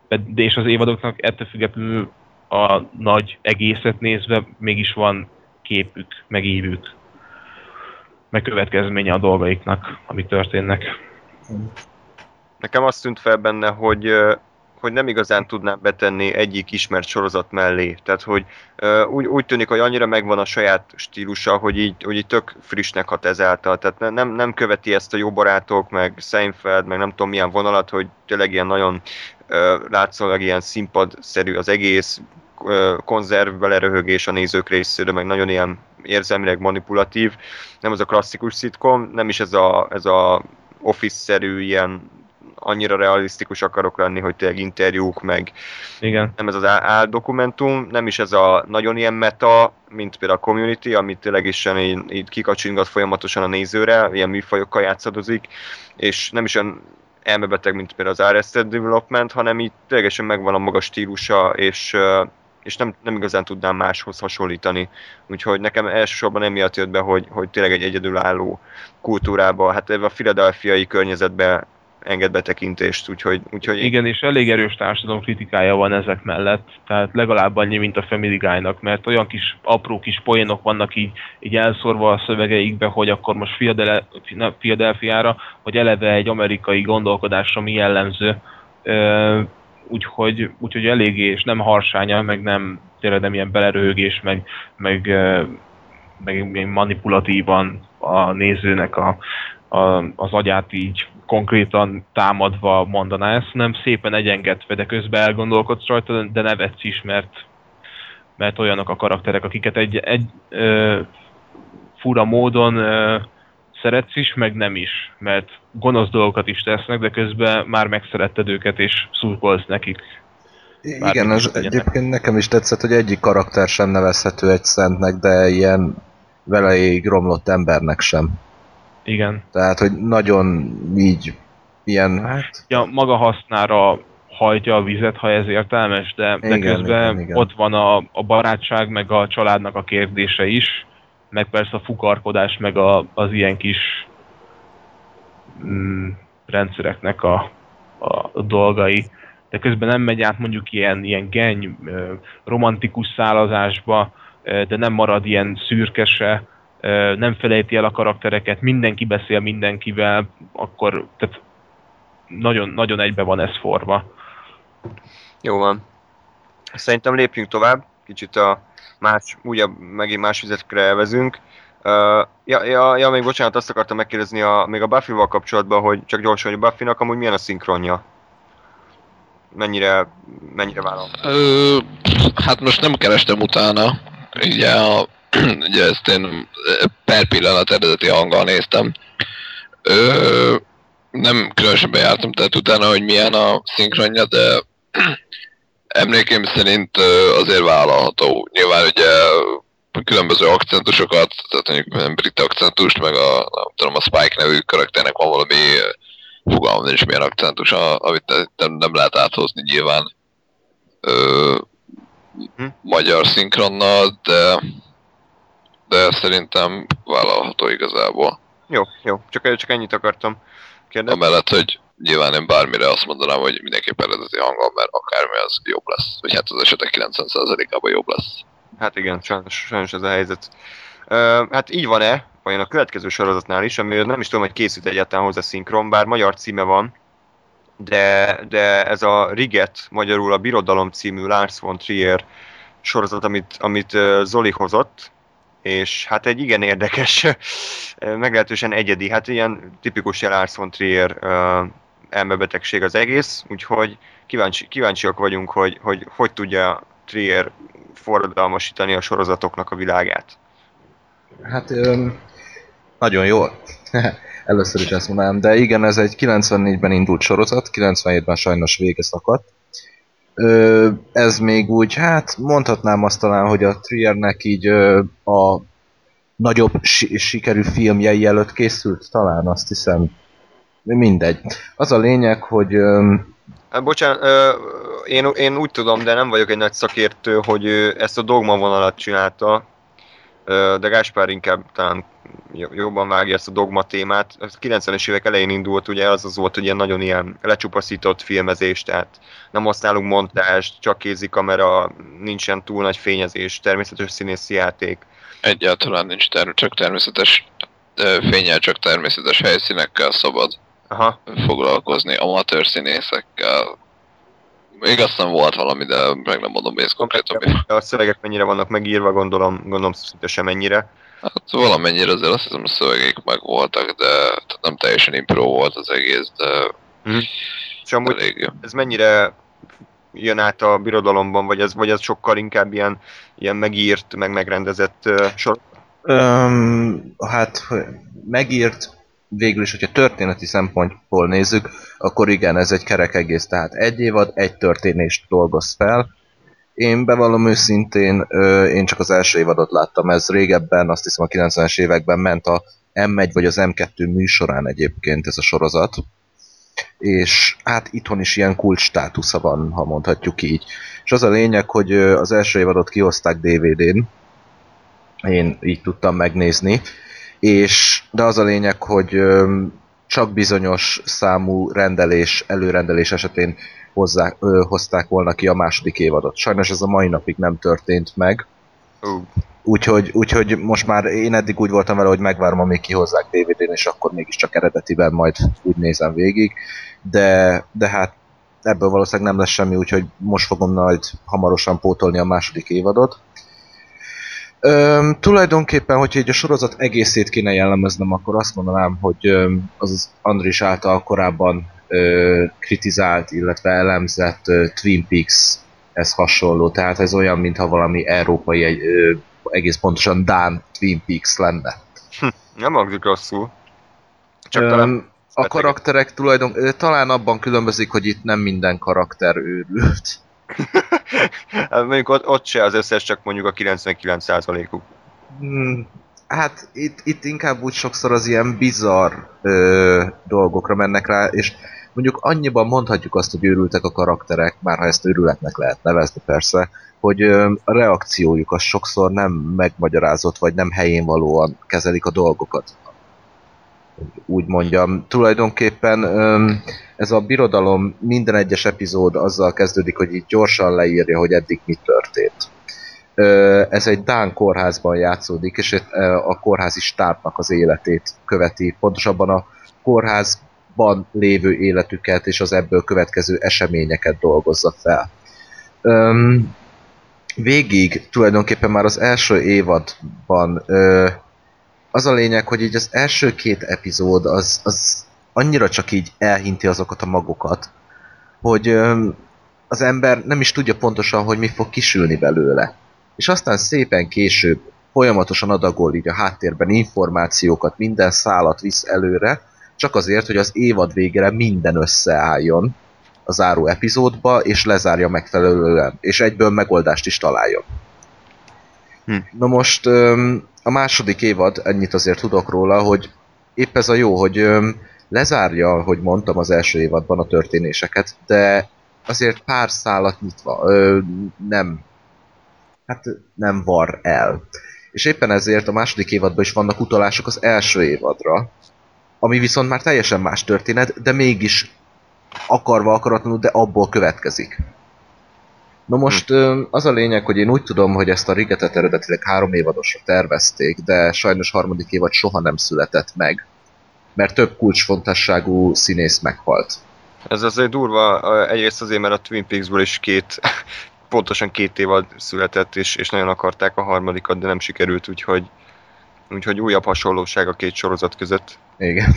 De és az évadoknak ettől függetlenül a nagy egészet nézve mégis van képük, meg ívük, meg következménye a dolgaiknak, ami történnek. Nekem azt tűnt fel benne, hogy hogy nem igazán tudnám betenni egyik ismert sorozat mellé. Tehát, hogy uh, úgy, úgy tűnik, hogy annyira megvan a saját stílusa, hogy így, hogy így tök frissnek hat ezáltal. Tehát ne, nem, nem követi ezt a Jó barátok, meg Seinfeld, meg nem tudom milyen vonalat, hogy tényleg ilyen nagyon uh, látszólag ilyen színpadszerű az egész, uh, konzerv, beleröhögés a nézők részéről, meg nagyon ilyen érzelmileg manipulatív. Nem az a klasszikus szitkom, nem is ez a, ez a office-szerű ilyen annyira realisztikus akarok lenni, hogy tényleg interjúk, meg igen. Nem ez az áldokumentum, nem is ez a nagyon ilyen meta, mint például a Community, amit tényleg is így, így kikacsingat folyamatosan a nézőre, ilyen műfajokkal játszadozik, és nem is olyan elmebeteg, mint például az Arrested Development, hanem így ténylegesen megvan a maga stílusa, és, és nem, nem igazán tudnám máshoz hasonlítani. Úgyhogy nekem elsősorban emiatt jött be, hogy, hogy tényleg egy egyedülálló kultúrába, hát ebben a philadelphiai környezetben enged betekintést, úgyhogy, úgyhogy... Igen, és elég erős társadalom kritikája van ezek mellett, tehát legalább annyi, mint a Family Guy-nak, mert olyan kis apró kis poénok vannak így, így elszórva a szövegeikbe, hogy akkor most Philadelphiára, hogy eleve egy amerikai gondolkodásra mi jellemző, úgyhogy, úgyhogy eléggé, és nem harsánya, meg nem tényleg nem ilyen belerőgés, meg, meg, meg manipulatívan a nézőnek a, a, az agyát így konkrétan támadva mondaná ezt, nem szépen egyengetve, de közben elgondolkodsz rajta, de nevetsz is, mert, mert olyanok a karakterek, akiket egy, egy ö, fura módon ö, szeretsz is, meg nem is, mert gonosz dolgokat is tesznek, de közben már megszeretted őket, és szurkolsz nekik. Igen, ez egyébként nekem is tetszett, hogy egyik karakter sem nevezhető egy szentnek, de ilyen veleig romlott embernek sem. Igen. Tehát, hogy nagyon így ilyen... Hát, ja, maga hasznára hajtja a vizet, ha ez értelmes, de, de igen, közben igen, igen. Ott van a, a barátság, meg a családnak a kérdése is, meg persze a fukarkodás, meg a, az ilyen kis mm, rendszereknek a, a dolgai. De közben nem megy át mondjuk ilyen, ilyen geny, romantikus szálazásba, de nem marad ilyen szürkese, nem felejti el a karaktereket, mindenki beszél mindenkivel, akkor tehát nagyon, nagyon egybe van ez forva. Jó van. Szerintem lépjünk tovább, kicsit a más, újabb, megint más vizetekre elvezünk. Uh, ja, ja, ja, még bocsánat, azt akartam megkérdezni a, még a Buffy-val kapcsolatban, hogy csak gyorsan, hogy a Buffy-nak amúgy milyen a szinkronja? Mennyire, mennyire vállal? Ö, hát most nem kerestem utána. Ugye, a, ugye ezt én per pillanat eredeti hanggal néztem. Ö, nem különösebben jártam, tehát utána, hogy milyen a szinkronja, de emlékeim szerint azért vállalható. Nyilván ugye különböző akcentusokat, tehát mondjuk brit akcentust, meg a, nem tudom, a Spike nevű karakternek van valami fogalmam nincs milyen akcentus, amit nem, nem lehet áthozni nyilván ö, hm? magyar szinkronnal, de, de szerintem vállalható igazából. Jó, jó, csak, csak ennyit akartam kérdezni. Amellett, hogy nyilván én bármire azt mondanám, hogy mindenképp eredeti hangon, mert akármi az jobb lesz, vagy hát az esetek kilencven százalékában jobb lesz. Hát igen, sajnos, sajnos ez a helyzet. Ö, hát így van-e? Vajon a következő sorozatnál is, amiről nem is tudom, hogy készült egyáltalán hozzá szinkron, bár magyar címe van, de, de ez a Riget, magyarul a Birodalom című Lars von Trier sorozat, amit, amit Zoli hozott, és hát egy igen érdekes, meglehetősen egyedi, hát ilyen tipikus Lars von Trier elmebetegség az egész, úgyhogy kíváncsi, kíváncsiak vagyunk, hogy, hogy hogy tudja Trier forradalmasítani a sorozatoknak a világát. Hát... Öm... Nagyon jó. Először is ezt mondanám, de igen, ez egy kilencvennégyben indult sorozat, kilencvenhétben sajnos vége szakadt. Ö, ez még úgy, hát mondhatnám azt talán, hogy a Triernek így ö, a nagyobb si- sikerű filmjei előtt készült, talán azt hiszem. Mindegy. Az a lényeg, hogy... Ö, Bocsánat, ö, én, én úgy tudom, de nem vagyok egy nagy szakértő, hogy ezt a dogma vonalat csinálta. De Gáspár inkább talán jobban vágja ezt a dogma témát. A kilencvenes évek elején indult, ugye az az volt, hogy ilyen nagyon ilyen lecsupaszított filmezés, tehát nem használunk montást, csak kézikamera, nincsen túl nagy fényezés, természetes színészi játék. Egyáltalán nincs ter- csak természetes fényel, csak természetes helyszínekkel szabad Aha. foglalkozni, amatőr színészekkel. Még aztán volt valami, de meg nem mondom, hogy ez konkrétan mi. A szövegek mennyire vannak megírva, gondolom, gondolom szinte sem ennyire. Hát valamennyire azért azt hiszem, a szövegek meg voltak, de nem teljesen impro volt az egész, de... Mm. És amúgy de ez mennyire jön át a Birodalomban, vagy ez, vagy ez sokkal inkább ilyen, ilyen megírt, meg megrendezett uh, sor? Um, hát megírt... Végül is, hogyha történeti szempontból nézzük, akkor igen, ez egy kerek egész, tehát egy évad, egy történést dolgoz fel. Én bevallom őszintén, ö, én csak az első évadot láttam, ez régebben, azt hiszem a kilencvenes években ment a em egy vagy az em kettő műsorán egyébként ez a sorozat. És hát itthon is ilyen kulcs státusza van, ha mondhatjuk így. És az a lényeg, hogy az első évadot kihozták dé vé dén, én így tudtam megnézni. És, de az a lényeg, hogy ö, csak bizonyos számú rendelés, előrendelés esetén hozzá, ö, hozták volna ki a második évadot. Sajnos ez a mai napig nem történt meg. Uh. Úgyhogy, úgyhogy most már én eddig úgy voltam vele, hogy megvárom, amíg kihozzák dé vé dén, és akkor mégiscsak eredetiben majd úgy nézem végig. De, de hát ebből valószínűleg nem lesz semmi, úgyhogy most fogom majd hamarosan pótolni a második évadot. Öm, tulajdonképpen, hogyha így a sorozat egészét kéne jellemeznem, akkor azt mondanám, hogy öm, az Andris által korábban ö, kritizált, illetve elemzett ö, Twin Peaks ez hasonló. Tehát ez olyan, mintha valami európai, egy, ö, egész pontosan dán Twin Peaks lenne. Hm, nem hangzik rosszul. Csak öm, talán... A karakterek tulajdon, ö, talán abban különbözik, hogy itt nem minden karakter őrült. Mondjuk ott, ott se az összes, csak mondjuk a kilencvenkilenc százalékuk. Hmm, hát itt, itt inkább úgy sokszor az ilyen bizarr ö, dolgokra mennek rá, és mondjuk annyiban mondhatjuk azt, hogy őrültek a karakterek, már ha ezt őrületnek lehet nevezni persze, hogy ö, a reakciójuk az sokszor nem megmagyarázott, vagy nem helyén valóan kezelik a dolgokat. Úgy mondjam, tulajdonképpen ez a birodalom minden egyes epizód azzal kezdődik, hogy így gyorsan leírja, hogy eddig mi történt. Ez egy dán kórházban játszódik, és a kórházi stábnak az életét követi, pontosabban a kórházban lévő életüket és az ebből következő eseményeket dolgozza fel. Végig tulajdonképpen már az első évadban az a lényeg, hogy így az első két epizód az, az annyira csak így elhinti azokat a magokat, hogy az ember nem is tudja pontosan, hogy mi fog kisülni belőle. És aztán szépen később folyamatosan adagol így a háttérben információkat, minden szálat visz előre, csak azért, hogy az évad végére minden összeálljon a záró epizódba, és lezárja megfelelően, és egyből megoldást is találjon. Hm. Na most... A második évad, ennyit azért tudok róla, hogy épp ez a jó, hogy lezárja, hogy mondtam az első évadban a történéseket, de azért pár szálat nyitva, ö, nem, hát nem var el. És éppen ezért a második évadban is vannak utalások az első évadra, ami viszont már teljesen más történet, de mégis akarva akaratlanul, de abból következik. Na most az a lényeg, hogy én úgy tudom, hogy ezt a rigetet eredetileg három évadosra tervezték, de sajnos harmadik évad soha nem született meg, mert több kulcsfontosságú színész meghalt. Ez azért durva, egyrészt azért, mert a Twin Peaksből is két, pontosan két évad született, és, és nagyon akarták a harmadikat, de nem sikerült, úgyhogy, úgyhogy újabb hasonlóság a két sorozat között. Igen.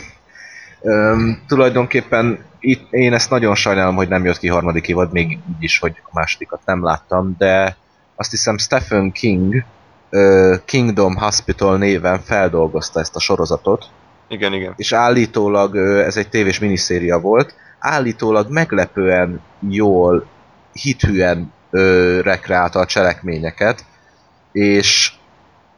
Üm, tulajdonképpen itt én ezt nagyon sajnálom, hogy nem jött ki harmadik évad, még így is, hogy a másodikat nem láttam, de azt hiszem Stephen King uh, Kingdom Hospital néven feldolgozta ezt a sorozatot. Igen, igen. És állítólag, ez egy tévés miniszéria volt, állítólag meglepően jól, hithűen uh, rekreálta a cselekményeket, és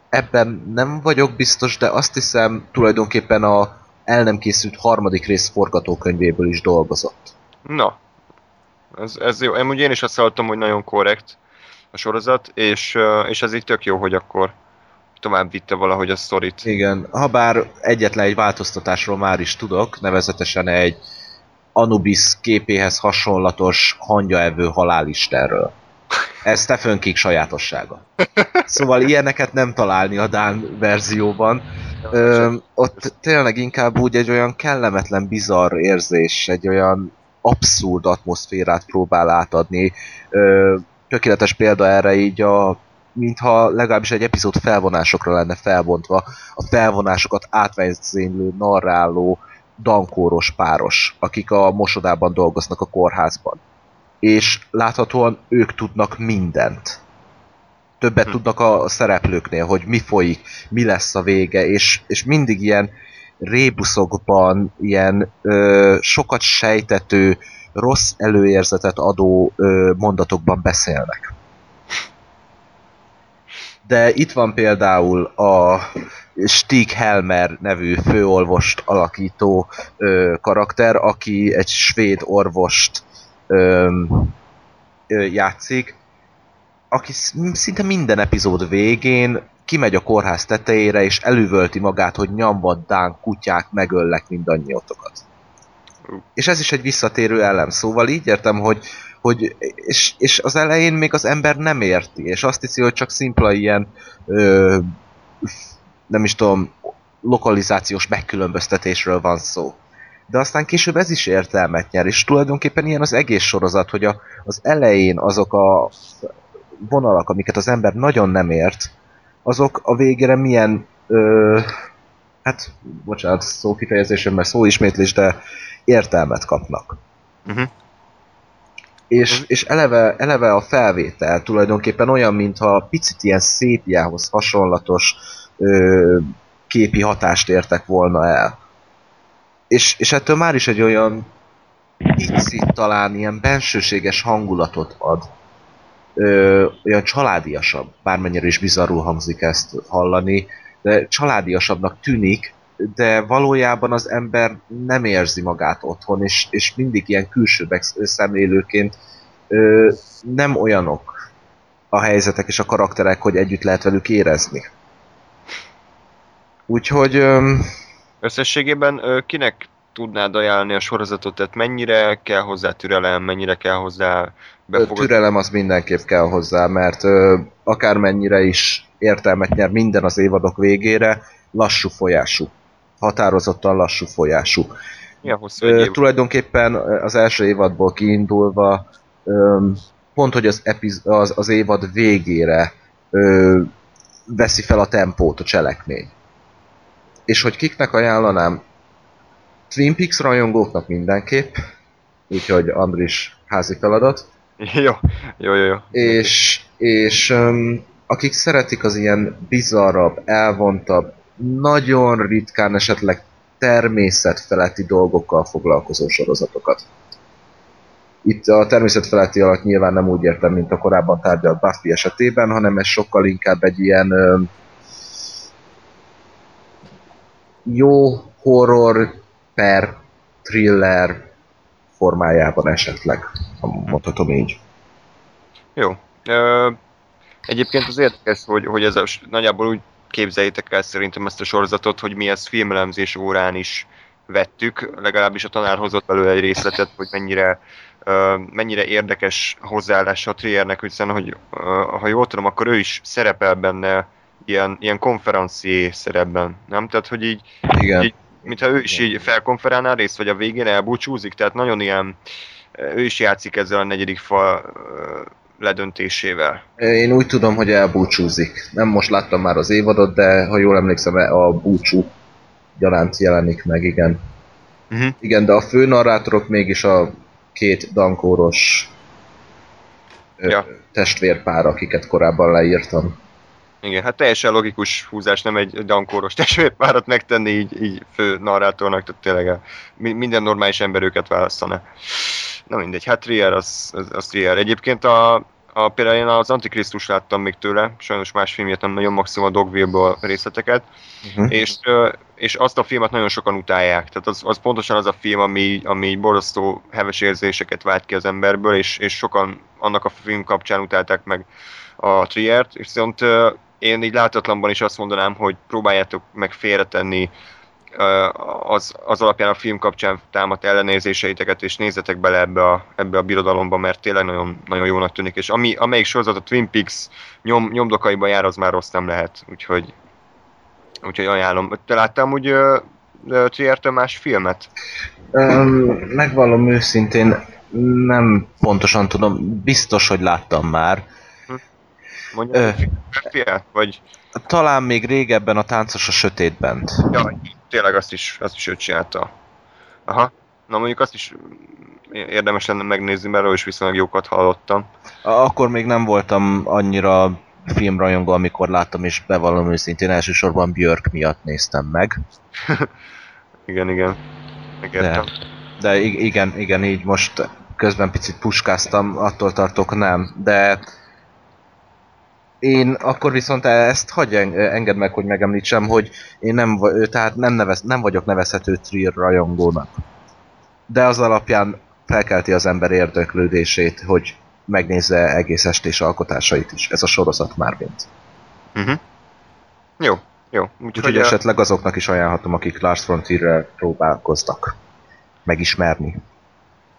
ebben nem vagyok biztos, de azt hiszem tulajdonképpen a el nem készült harmadik rész forgatókönyvéből is dolgozott. Na, ez, ez jó. Én, én is azt hallottam, hogy nagyon korrekt a sorozat, és, és ez így tök jó, hogy akkor tovább vitte valahogy a sztorit. Igen, habár egyetlen egy változtatásról már is tudok, nevezetesen egy Anubis képéhez hasonlatos hangyaevő halálistenről. Ez Stephen King sajátossága. Szóval ilyeneket nem találni a dán verzióban. Ö, ott tényleg inkább úgy egy olyan kellemetlen, bizarr érzés, egy olyan abszurd atmoszférát próbál átadni. Ö, tökéletes példa erre így a, mintha legalábbis egy epizód felvonásokra lenne felbontva, a felvonásokat átvezénylő, narráló, dankóros páros, akik a mosodában dolgoznak a kórházban. És láthatóan ők tudnak mindent. Többet hm. tudnak a szereplőknél, hogy mi folyik, mi lesz a vége, és, és mindig ilyen rébuszokban, ilyen ö, sokat sejtető, rossz előérzetet adó ö, mondatokban beszélnek. De itt van például a Stig Helmer nevű főorvost alakító ö, karakter, aki egy svéd orvost ö, ö, játszik, aki szinte minden epizód végén kimegy a kórház tetejére, és elüvölti magát, hogy nyomvad dán kutyák, megöllek mindannyiótokat. És ez is egy visszatérő elem, szóval így értem, hogy, hogy és, és az elején még az ember nem érti, és azt hiszi, hogy csak szimpla ilyen ö, nem is tudom, lokalizációs megkülönböztetésről van szó. De aztán később ez is értelmet nyer, és tulajdonképpen ilyen az egész sorozat, hogy a, az elején azok a vonalak, amiket az ember nagyon nem ért, azok a végére milyen, ö, hát, bocsánat, szó kifejezésem, mert szó ismétlés, de értelmet kapnak. Uh-huh. És, és eleve, eleve a felvétel tulajdonképpen olyan, mintha picit ilyen szépiához hasonlatos ö, képi hatást értek volna el. És, és ettől már is egy olyan picit talán ilyen bensőséges hangulatot ad, ö, olyan családiasabb, bármennyire is bizarrul hangzik ezt hallani, de családiasabbnak tűnik, de valójában az ember nem érzi magát otthon, és, és mindig ilyen külső szemlélőként ö, nem olyanok a helyzetek és a karakterek, hogy együtt lehet velük érezni. Úgyhogy... Ö, összességében ö, kinek tudnád ajánlani a sorozatot, tehát mennyire kell hozzá türelem, mennyire kell hozzá befogadni? Türelem az mindenképp kell hozzá, mert ö, akármennyire is értelmet nyer minden az évadok végére, lassú folyású. Határozottan lassú folyású. Milyen hosszú ö, tulajdonképpen az első évadból kiindulva ö, pont, hogy az, epiz- az, az évad végére ö, veszi fel a tempót a cselekmény. És hogy kiknek ajánlanám, Twin Peaks rajongóknak mindenképp, úgyhogy Andris házi feladat. Jó, jó, jó. jó. És, és um, akik szeretik az ilyen bizarrabb, elvontabb, nagyon ritkán esetleg természetfeletti dolgokkal foglalkozó sorozatokat. Itt a természetfeletti alatt nyilván nem úgy értem, mint a korábban tárgyalt Buffy esetében, hanem ez sokkal inkább egy ilyen um, jó horror per thriller formájában esetleg, ha mondhatom így. Jó. Ö, egyébként az érdekes, hogy, hogy ez a, nagyjából úgy képzeljétek el szerintem ezt a sorozatot, hogy mi ezt filmelemzés órán is vettük, legalábbis a tanár hozott belőle egy részletet, hogy mennyire, ö, mennyire érdekes hozzáállása a Triernek, hiszen, hogy ö, ha jól tudom, akkor ő is szerepel benne ilyen, ilyen konferencié szerepben, nem? Tehát, hogy így... Igen. így mintha ő is így felkonferálnál részt, vagy a végén elbúcsúzik, tehát nagyon ilyen, ő is játszik ezzel a negyedik fal ledöntésével. Én úgy tudom, hogy elbúcsúzik. Nem most láttam már az évadot, de ha jól emlékszem, a búcsú gyanánt jelenik meg, igen. Uh-huh. Igen, de a fő narrátorok mégis a két dankóros ja. testvérpár, akiket korábban leírtam. Igen, hát teljesen logikus húzás, nem egy dankóros testvérpárat megtenni így, így fő narrátornak, tehát tényleg minden normális ember őket választana. Na mindegy, hát Trier az, az, az Trier. Egyébként a, a, például én az Antikrisztus láttam még tőle, sajnos más filmjét nem nagyon, maximum a Dogville-ből részleteket, uh-huh. és, és azt a filmet nagyon sokan utálják, tehát az, az pontosan az a film, ami, ami borzasztó heves érzéseket vált ki az emberből, és, és sokan annak a film kapcsán utálták meg a Triert, és viszont én így látatlanban is azt mondanám, hogy próbáljátok meg félretenni az, az alapján a film kapcsán támadt ellenérzéseiteket, és nézzetek bele ebbe a, ebbe a birodalomba, mert tényleg nagyon, nagyon jónak tűnik, és ami, amelyik sorozat a Twin Peaks nyom, nyomdokaiban jár, az már rossz nem lehet, úgyhogy, úgyhogy ajánlom. Te láttam úgy Trier-től más filmet? Um, megvallom őszintén, nem pontosan tudom, biztos, hogy láttam már. Mondja, fiát, vagy... Talán még régebben a Táncos a Sötétben. Ja, tényleg azt is, azt is ő csinálta. Aha. Na mondjuk azt is érdemes lenne megnézni, mert ő is viszonylag jókat hallottam. Akkor még nem voltam annyira filmrajongó, amikor láttam, és bevallom őszintén, elsősorban Björk miatt néztem meg. igen, igen. Megértem. De, de igen, igen, így most közben picit puskáztam, attól tartok nem, de... Én akkor viszont ezt hagyj, engedd meg, hogy megemlítsem, hogy én nem, tehát nem, nevez, nem vagyok nevezhető Trier rajongónak. De az alapján felkelti az ember érdeklődését, hogy megnézze egész estés alkotásait is. Ez a sorozat már mint. Uh-huh. Jó, jó. Úgyhogy esetleg esetleg azoknak is ajánlhatom, akik Lars von Trierrel próbálkoznak megismerni.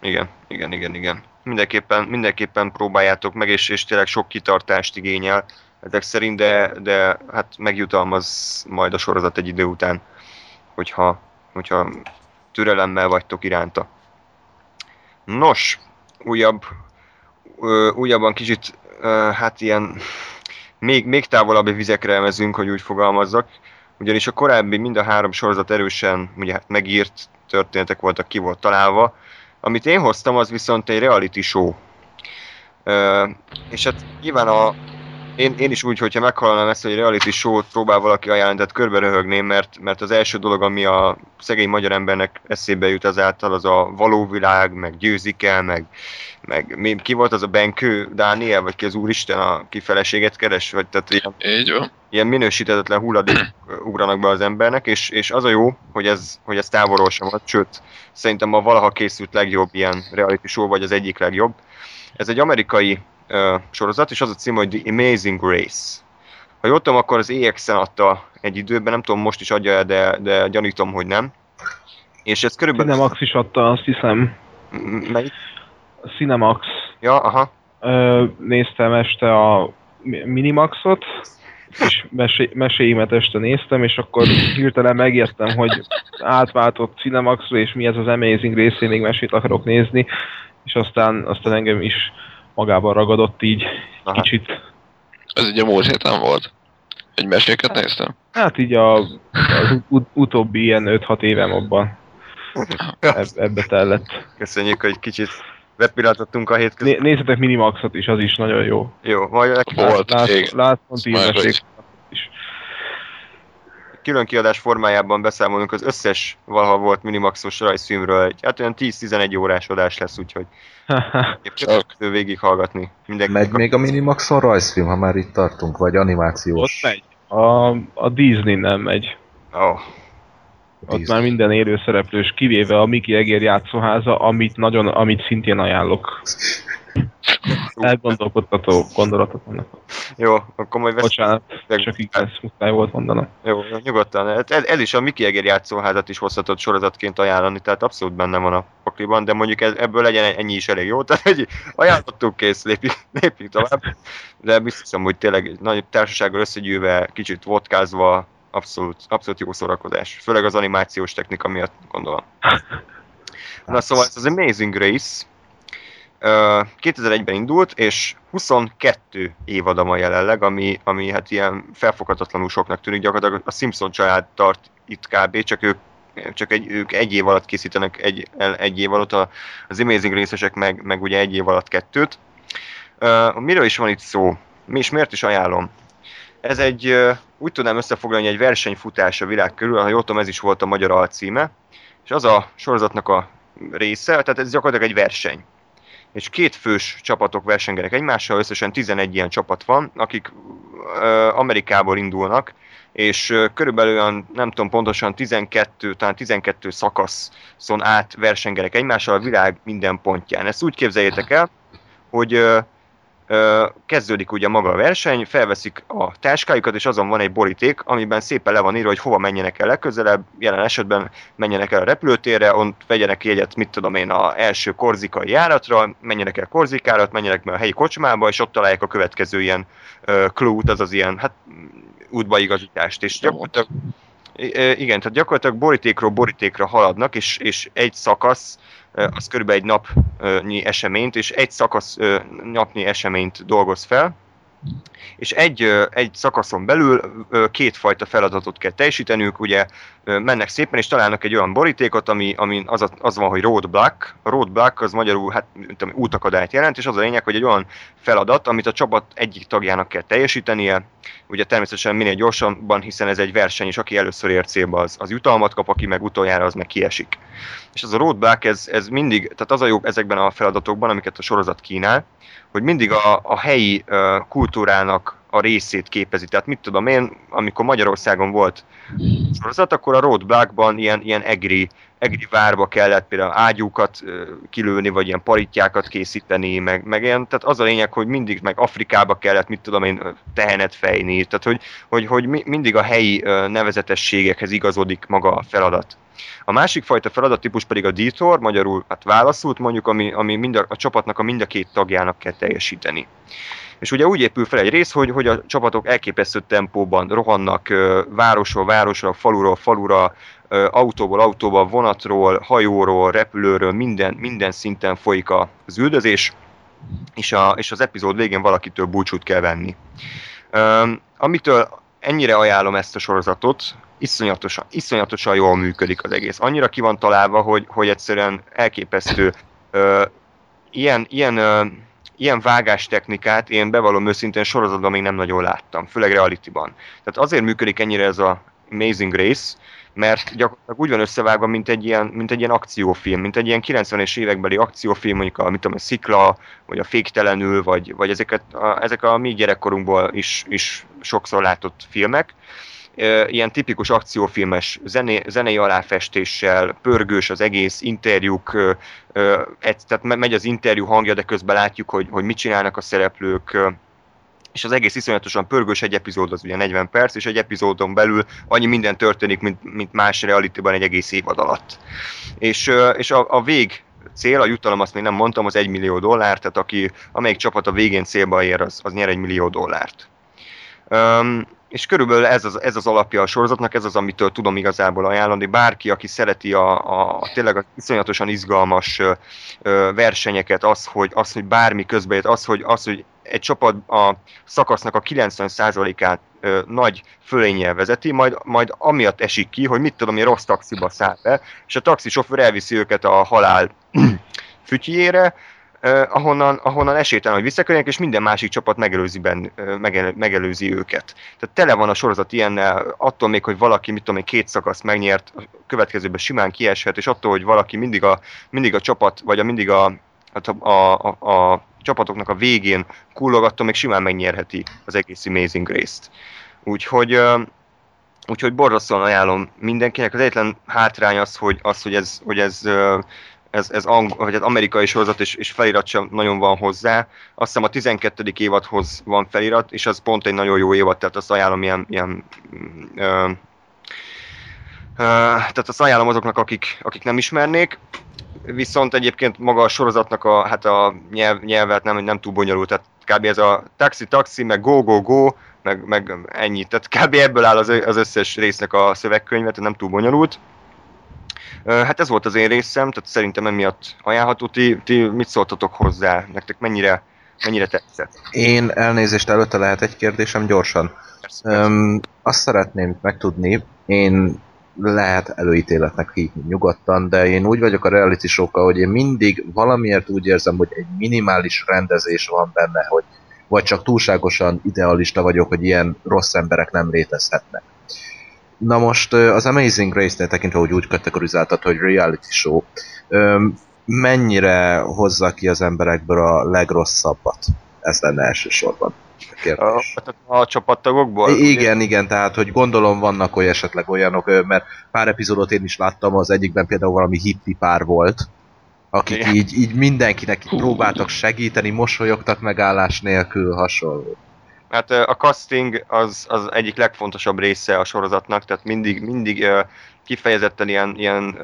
Igen, igen, igen, igen. Mindenképpen, mindenképpen próbáljátok meg, és, és tényleg sok kitartást igényel ezek szerint, de, de hát megjutalmaz majd a sorozat egy idő után, hogyha, hogyha türelemmel vagytok iránta. Nos, újabb, ö, újabban kicsit, ö, hát ilyen még, még távolabbi vizekre elmezünk, hogy úgy fogalmazzak, ugyanis a korábbi mind a három sorozat erősen ugye, hát megírt történetek voltak, ki volt találva. Amit én hoztam, az viszont egy reality show. Ö, és hát nyilván a, Én, én is úgy, hogyha meghallanám ezt, hogy reality show-t próbál valaki ajánlani, tehát körbe röhögném, mert, mert az első dolog, ami a szegény magyar embernek eszébe jut azáltal, az a való világ, meg győzik el, meg, meg ki volt az a Benkő Dániel, vagy ki az Úristen, aki feleséget keres, vagy tehát ilyen, ilyen minősíthetetlen hulladék ugranak be az embernek, és, és az a jó, hogy ez, hogy ez távolról sem ad, sőt, szerintem a valaha készült legjobb ilyen reality show, vagy az egyik legjobb. Ez egy amerikai Uh, sorozat, és az a cím, hogy The Amazing Race. Ha jól tudom, akkor az E X-en adta egy időben, nem tudom, most is adja el, de, de gyanítom, hogy nem. És ez körülbelül... Cinemax is adta, azt hiszem. Melyik? Cinemax. Ja, aha. Ö, néztem este a Minimaxot, és mesé- meséimet este néztem, és akkor hirtelen megijedtem, hogy átváltott Cinemaxra, és mi ez az Amazing Race, én még mesét akarok nézni, és aztán, aztán engem is magában ragadott így. Aha. Kicsit. Ez ugye múlt héten volt? Egy meséket néztem? Hát így a, az ut- utóbbi ilyen öt-hat évem abban Eb- ebbe tellett. Köszönjük, hogy kicsit bepillantottunk a hét között. Né- nézzetek Minimaxot is, az is nagyon jó. Jó, majd volt. Lars von Trier meséket is. Külön kiadás formájában beszámolunk az összes valaha volt Minimaxos rajzfilmről. Hát olyan tíz-tizenegy órás adás lesz, úgyhogy képzelhető végighallgatni. Megy kap... még a Minimaxon rajzfilm, ha már itt tartunk, vagy animációs? Ott megy. A, a Disney nem megy. Oh. Ott Disney. Már minden élő szereplős, kivéve a Mickey Egér játszóháza, amit, nagyon, amit szintén ajánlok. Elgondolkodtató gondolatot vannak. Jó, akkor majd veszünk. Bocsánat, csak igaz, muszáj volt mondanom. Jó, nyugodtan. Ez, ez is a Mickey Egér játszóházat is hozhatott sorozatként ajánlani, tehát abszolút benne van a pakliban, de mondjuk ez, ebből legyen ennyi is elég jó, tehát egy ajánlottuk, kész, lépjük, lépjük tovább. De biztosan, hogy tényleg nagy társasággal összegyűlve, kicsit vodkázva, abszolút, abszolút jó szórakozás. Főleg az animációs technika miatt, gondolom. Na szóval ez az Amazing Race, kétezer-egyben indult, és huszonkettő évada van jelenleg, ami, ami hát ilyen felfoghatatlanul soknak tűnik. Gyakorlatilag a Simpson család tart itt kb. Csak ők, csak egy, ők egy év alatt készítenek egy, egy év alatt, az Amazing Race-esek meg, meg ugye egy év alatt kettőt. Uh, miről is van itt szó? Mi is miért is ajánlom? Ez egy, úgy tudnám összefoglalni, egy versenyfutás a világ körül, ha jól tudom, ez is volt a magyar alcíme, és az a sorozatnak a része, tehát ez gyakorlatilag egy verseny. És két fős csapatok versengenek egymással, összesen tizenegy ilyen csapat van, akik ö, Amerikából indulnak, és ö, körülbelül olyan, nem tudom pontosan, tizenkettő, talán tizenkettő szakaszon át versengenek egymással a világ minden pontján. Ezt úgy képzeljétek el, hogy ö, ö, kezdődik ugye maga a verseny, felveszik a táskájukat, és azon van egy boríték, amiben szépen le van írva, hogy hova menjenek el legközelebb, jelen esetben menjenek el a repülőtérre, ott vegyenek jegyet, mit tudom én, az első korzikai járatra, menjenek el Korzikára, menjenek meg a helyi kocsmába, és ott találják a következő ilyen clue-t, azaz ilyen, hát útbaigazítást, és gyakorlatilag igen, tehát gyakorlatilag borítékról borítékra haladnak, és, és egy szakasz, az körülbelül egy napnyi eseményt, és egy szakasz napnyi eseményt dolgoz fel, és egy, egy szakaszon belül kétfajta feladatot kell teljesíteniük, ugye mennek szépen, és találnak egy olyan borítékot, ami, ami az, a, az van, hogy roadblock. A roadblock az magyarul hát, útakadályt jelent, és az a lényeg, hogy egy olyan feladat, amit a csapat egyik tagjának kell teljesítenie, ugye természetesen minél gyorsabban, hiszen ez egy verseny, és aki először ér célba, az, az jutalmat kap, aki meg utoljára, az meg kiesik. És ez a roadblock, ez, ez mindig, tehát az a jó ezekben a feladatokban, amiket a sorozat kínál, hogy mindig a, a helyi uh, kultúrának a részét képezi. Tehát mit tudom én, amikor Magyarországon volt sorozat, akkor a roadblockban ilyen, ilyen egri, egri várba kellett például ágyúkat uh, kilőni, vagy ilyen parittyákat készíteni, meg, meg ilyen, tehát az a lényeg, hogy mindig meg Afrikába kellett, mit tudom én, tehenet fejni, tehát hogy, hogy, hogy mi, mindig a helyi uh, nevezetességekhez igazodik maga a feladat. A másik fajta feladattípus pedig a dítor, magyarul hát válaszút mondjuk, ami, ami mind a, a csapatnak a mind a két tagjának kell teljesíteni. És ugye úgy épül fel egy rész, hogy, hogy a csapatok elképesztő tempóban rohannak városról városra, faluról falura, autóból autóba, vonatról, hajóról, repülőről, minden, minden szinten folyik az üldözés, és, a, és az epizód végén valakitől búcsút kell venni. Um, amitől ennyire ajánlom ezt a sorozatot, iszonyatosan, iszonyatosan jól működik az egész. Annyira ki van találva, hogy, hogy egyszerűen elképesztő. Uh, ilyen... ilyen uh, ilyen vágástechnikát én bevallom őszintén sorozatban még nem nagyon láttam, főleg realityban. Tehát azért működik ennyire ez a Amazing Race, mert gyakorlatilag úgy van összevágva, mint egy ilyen, mint egy ilyen akciófilm, mint egy ilyen kilencvenes évekbeli akciófilm, mondjuk a, mit tudom, a Szikla, vagy a Féktelenül, vagy, vagy ezeket a, ezek a mi gyerekkorunkból is, is sokszor látott filmek. Ilyen tipikus akciófilmes zené, zenei aláfestéssel, pörgős az egész, interjúk, tehát megy az interjú hangja, de közben látjuk, hogy, hogy mit csinálnak a szereplők, és az egész iszonyatosan pörgős, egy epizód az ugye negyven perc, és egy epizódon belül annyi minden történik, mint, mint más realityban egy egész évad alatt. És, és a, a vég cél, a jutalom, azt még nem mondtam, az egy millió dollár, tehát aki, amelyik csapat a végén célba ér, az, az nyer egy millió dollárt. Um, és körülbelül ez az, ez az alapja a sorozatnak, ez az, amitől tudom igazából ajánlani. Bárki, aki szereti a, a, a tényleg iszonyatosan izgalmas ö, ö, versenyeket, az, hogy, az, hogy bármi közbejött, az, hogy, az, hogy egy csapat a szakasznak a kilencven százalékát ö, nagy fölénnyel vezeti, majd, majd amiatt esik ki, hogy mit tudom én, rossz taxiba száll be, és a taxisofőr elviszi őket a halál fütyjére, Uh, ahonnan, ahonnan esélytelen, hogy visszakörjenek, és minden másik csapat megelőzi, ben, uh, megel, megelőzi őket. Tehát tele van a sorozat ilyennel, attól még, hogy valaki, mit tudom én, két szakaszt megnyert, a következőben simán kieshet, és attól, hogy valaki mindig a, mindig a csapat, vagy a, mindig a, a, a, a, a csapatoknak a végén kullog, attól még simán megnyerheti az egész Amazing Race-t. Úgyhogy... Uh, úgyhogy borzasztóan ajánlom mindenkinek. Az egyetlen hátrány az, hogy, az, hogy ez... Hogy ez uh, Ez, ez ang- vagy az amerikai sorozat, és, és felirat sem nagyon van hozzá. Azt hiszem a tizenkettedik évadhoz van felirat, és az pont egy nagyon jó évad, tehát azt ajánlom ilyen... ilyen ö, ö, tehát azt ajánlom azoknak, akik, akik nem ismernék. Viszont egyébként maga a sorozatnak a, hát a nyelv, nyelvet nem, nem túl bonyolult. Tehát kb. Ez a taxi-taxi, meg go-go-go, meg, meg ennyi. Tehát kb. Ebből áll az, az összes résznek a szövegkönyvet, nem túl bonyolult. Hát ez volt az én részem, tehát szerintem emiatt ajánlható. Ti, ti mit szóltatok hozzá? Nektek mennyire, mennyire tetszett? Én elnézést, előtte lehet egy kérdésem gyorsan. Persze, persze. Öm, azt szeretném megtudni, én lehet előítéletnek hívni nyugodtan, de én úgy vagyok a reality show-kkal, hogy én mindig valamiért úgy érzem, hogy egy minimális rendezés van benne, hogy vagy csak túlságosan idealista vagyok, hogy ilyen rossz emberek nem létezhetnek. Na most az Amazing Race-nél tekintve, hogy úgy kategorizáltad, hogy reality show, mennyire hozza ki az emberekből a legrosszabbat? Ez lenne elsősorban a kérdés. A, a csapattagokból? Igen, ugye? Igen, tehát hogy gondolom vannak olyan esetleg olyanok, mert pár epizódot én is láttam, az egyikben például valami hippi pár volt, akik így, így mindenkinek így próbáltak segíteni, mosolyogtak megállás nélkül, hasonló. Hát a casting az, az egyik legfontosabb része a sorozatnak, tehát mindig, mindig kifejezetten ilyen, ilyen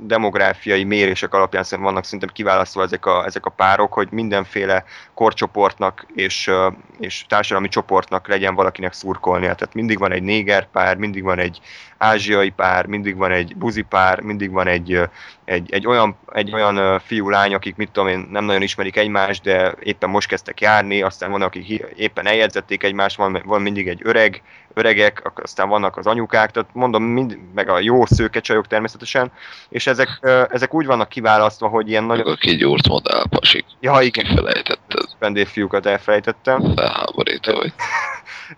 demográfiai mérések alapján vannak szerintem kiválasztva ezek a, ezek a párok, hogy mindenféle korcsoportnak és, és társadalmi csoportnak legyen valakinek szurkolnia. Tehát mindig van egy néger pár, mindig van egy ázsiai pár, mindig van egy buzi pár, mindig van egy, egy, egy olyan, egy olyan fiú-lány, akik mit tudom én, nem nagyon ismerik egymást, de éppen most kezdtek járni, aztán vannak, akik éppen eljegyzették egymást, van, van mindig egy öreg, öregek, aztán vannak az anyukák, tehát mondom, mind, meg a jó szőkecsajok természetesen, és ezek, ezek úgy vannak kiválasztva, hogy ilyen nagyon... Aki gyúrt modál pasik. Ja, igen. Kifelejtetted. Vendégfiúkat elfelejtettem. Leháborító vagy.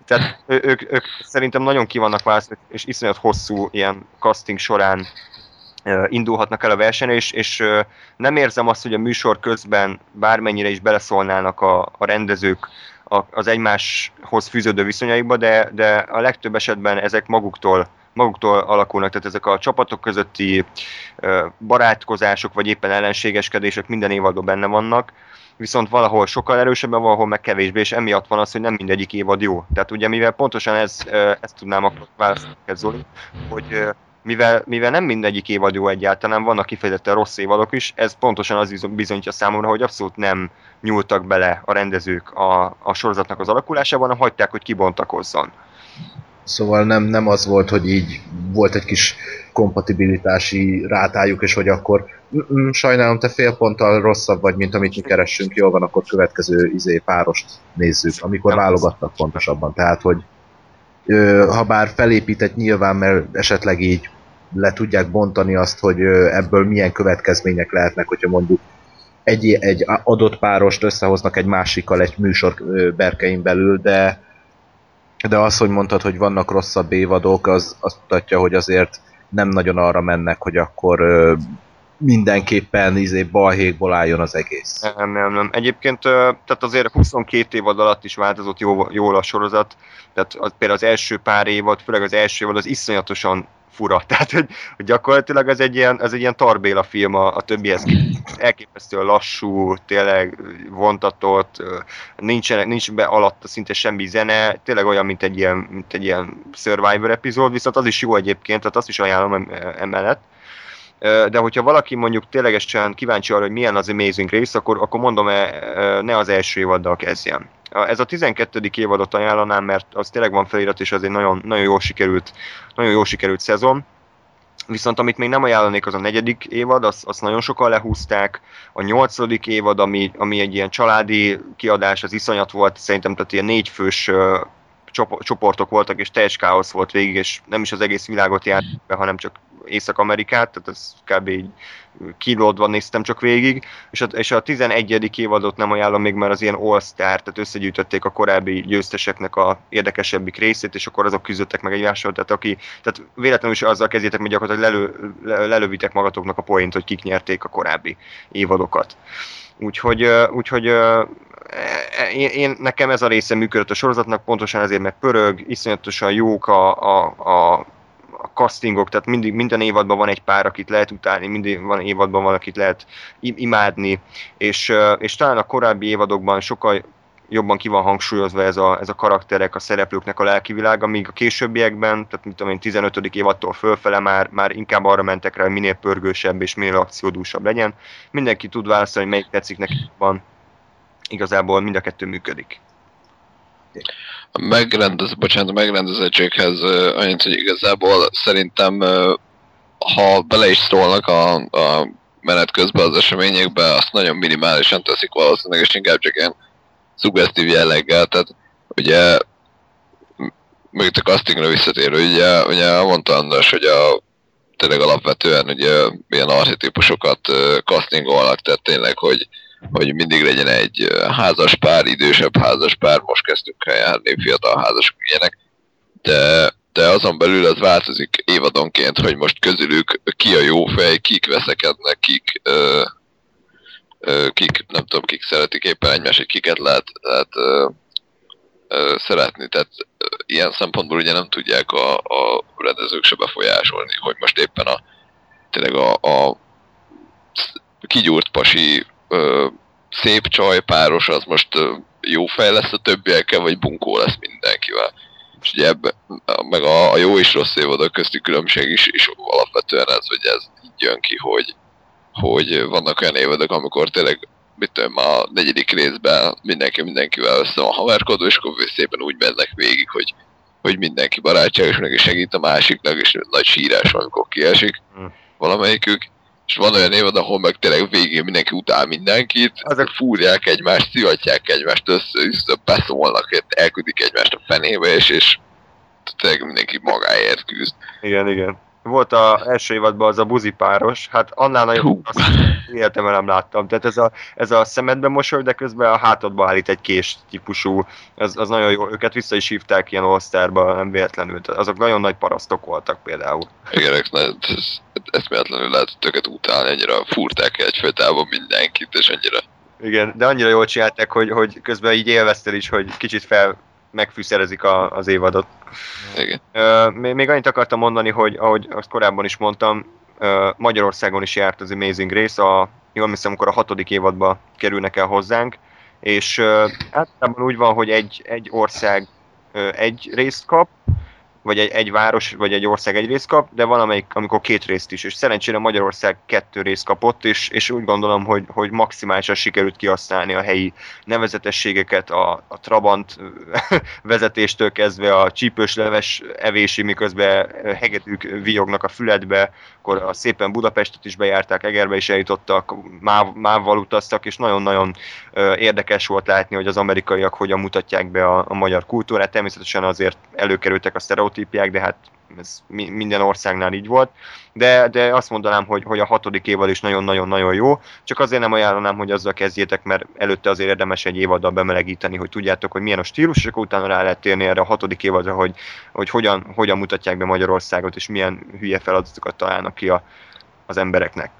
Tehát ő, ők, ők szerintem nagyon ki vannak választva, és iszonyat hosszú ilyen casting során indulhatnak el a versenyre, és, és nem érzem azt, hogy a műsor közben bármennyire is beleszólnának a, a rendezők az egymáshoz fűződő viszonyaikba, de, de a legtöbb esetben ezek maguktól, maguktól alakulnak, tehát ezek a csapatok közötti barátkozások, vagy éppen ellenségeskedések minden évadban benne vannak, viszont valahol sokkal erősebben, valahol meg kevésbé, és emiatt van az, hogy nem mindegyik évad jó. Tehát ugye, mivel pontosan ez, ezt tudnám akkor választani, Zoli, hogy mivel, mivel nem mindegyik évad jó egyáltalán, vannak kifejezetten rossz évadok is, ez pontosan az bizonyítja számomra, hogy abszolút nem nyúltak bele a rendezők a, a sorozatnak az alakulásában, hanem hagyták, hogy kibontakozzon. Szóval nem, nem az volt, hogy így volt egy kis kompatibilitási rátájuk, és hogy akkor sajnálom, te fél ponttal rosszabb vagy, mint amit mi keressünk, jól van, akkor következő izé párost nézzük, amikor nem válogattak pontosabban. Tehát, hogy ö, ha bár felépített nyilván, mert esetleg így le tudják bontani azt, hogy ö, ebből milyen következmények lehetnek, hogyha mondjuk egy, egy adott párost összehoznak egy másikkal egy műsor berkein belül, de, de az, hogy mondtad, hogy vannak rosszabb évadok, az azt mutatja, hogy azért nem nagyon arra mennek, hogy akkor mindenképpen izé balhékból álljon az egész. Nem, nem, nem. Egyébként tehát azért huszonkét évad alatt is változott jól, jól a sorozat. Tehát az, például az első pár évad, főleg az első évad, az iszonyatosan fura. Tehát hogy gyakorlatilag ez egy ilyen, ez egy ilyen tarbéla film a, a többihez képest. Elképesztően lassú, tényleg vontatott, nincs, nincs be alatta szinte semmi zene, tényleg olyan, mint egy ilyen, mint egy ilyen Survivor epizód, viszont az is jó egyébként, tehát azt is ajánlom emellett. De hogyha valaki mondjuk ténylegesen kíváncsi arra, hogy milyen az Amazing Race, akkor, akkor mondom, ne az első évaddal kezdjen. Ez a tizenkettedik évadot ajánlanám, mert az tényleg van felirat, és az egy nagyon, nagyon, jól sikerült, nagyon jól sikerült szezon. Viszont amit még nem ajánlanék, az a negyedik évad, azt, azt nagyon sokan lehúzták. A nyolcadik évad, ami, ami egy ilyen családi kiadás, az iszonyat volt, szerintem, tehát ilyen négyfős csoportok voltak, és teljes káosz volt végig, és nem is az egész világot járt be, hanem csak Észak-Amerikát, tehát ez kb. Így kilódva néztem csak végig, és a, és a tizenegyedik évadot nem ajánlom még, mert az ilyen all-star, tehát összegyűjtötték a korábbi győzteseknek a érdekesebbik részét, és akkor azok küzdöttek meg egymással, tehát aki, tehát véletlenül is azzal kezdjétek, hogy gyakorlatilag lelő, le, lelövitek magatoknak a poént, hogy kik nyerték a korábbi évadokat. Úgyhogy, úgyhogy Én, én, nekem ez a része működött a sorozatnak, pontosan ezért, meg pörög, iszonyatosan jók a, a, a, a castingok, tehát mindig, minden évadban van egy pár, akit lehet utálni, minden van évadban van, akit lehet imádni, és, és talán a korábbi évadokban sokkal jobban ki van hangsúlyozva ez a, ez a karakterek, a szereplőknek a lelkivilága, míg a későbbiekben, tehát mit tudom én, tizenötödik évadtól fölfele már, már inkább arra mentek rá, hogy minél pörgősebb és minél akciódúsabb legyen. Mindenki tud választani, hogy melyik tetszik neki van. Igazából mind a kettő működik. A megrendez, bocsánat, a megrendezettséghez annyit, hogy igazából szerintem, ha bele is szólnak a, a menet közben az eseményekbe, azt nagyon minimálisan teszik valószínűleg, és inkább csak ilyen szuggesztív jelleggel. Tehát ugye, még a castingra visszatérő, ugye, ugye mondta András, hogy a, tényleg alapvetően ugye, ilyen archetípusokat castingolnak, tehát tényleg, hogy hogy mindig legyen egy házas pár, idősebb házas pár, most kezdtünk el járni, fiatal házasok ilyenek, de, de azon belül az változik évadonként, hogy most közülük ki a jó fej, kik veszekednek, kik, ö, ö, kik nem tudom, kik szeretik éppen egymást, kiket lehet, lehet ö, ö, szeretni, tehát ö, ilyen szempontból ugye nem tudják a, a rendezők se befolyásolni, hogy most éppen a tényleg a, a kigyúrt pasi Ö, szép csaj, páros, az most ö, jó fej lesz a többiekkel, vagy bunkó lesz mindenkivel. És ugye ebbe, meg a, a jó és rossz évadok közti különbség is, is alapvetően ez, hogy ez így jön ki, hogy, hogy vannak olyan évadok, amikor tényleg, mit tudom, a negyedik részben mindenki mindenkivel össze van haverkodó, és akkor szépen úgy mennek végig, hogy, hogy mindenki barátságos, és neki segít a másiknak, és nagy sírás van, amikor kiesik valamelyikük. És van olyan évad, ahol meg tényleg végén mindenki utál mindenkit, azok fúrják egymást, szivatják egymást, össze-üszre beszólnak, elküldik egymást a fenébe, és, és tényleg mindenki magáért küzd. Igen, igen. Volt az első évadban az a buzipáros, hát annál nagyon azt életemben nem láttam. Tehát ez a, ez a szemedbe mosoly, de közben a hátadba állít egy kés típusú, az, az nagyon jó. Őket vissza is hívták ilyen all-starba, nem véletlenül. Tehát azok nagyon nagy parasztok voltak például. Igen, ez, ez véletlenül lehetett őket utálni, annyira fúrták egyfajtában mindenkit, és annyira... Igen, de annyira jól csinálták, hogy, hogy közben így élvezted is, hogy kicsit fel... megfűszerezik a, az évadot. Igen. Uh, még annyit akartam mondani, hogy ahogy azt korábban is mondtam, uh, Magyarországon is járt az Amazing Race, a, jól hiszem, amikor a hatodik évadba kerülnek el hozzánk, és uh, általában úgy van, hogy egy, egy ország uh, egy részt kap, vagy egy, egy város, vagy egy ország egy részt kap, de van amelyik, amikor két részt is, és szerencsére Magyarország kettő részt kapott, és, és úgy gondolom, hogy, hogy maximálisan sikerült kihasználni a helyi nevezetességeket, a, a Trabant vezetéstől kezdve a csípősleves evési, miközben hegedűk viognak a füledbe, akkor a szépen Budapestet is bejárták, Egerbe is eljutottak, Máv, Mávval utaztak, és nagyon-nagyon érdekes volt látni, hogy az amerikaiak hogyan mutatják be a, a magyar kultúrát, természetesen azért előkerültek a sztereotípiák, sztereotípiák, de hát ez minden országnál így volt. De, de azt mondanám, hogy, hogy a hatodik évad is nagyon-nagyon-nagyon jó. Csak azért nem ajánlanám, hogy azzal kezdjétek, mert előtte azért érdemes egy évaddal bemelegíteni, hogy tudjátok, hogy milyen a stílus, és utána rá lehet térni erre a hatodik évadra, hogy, hogy hogyan, hogyan mutatják be Magyarországot, és milyen hülye feladatokat találnak ki a, az embereknek.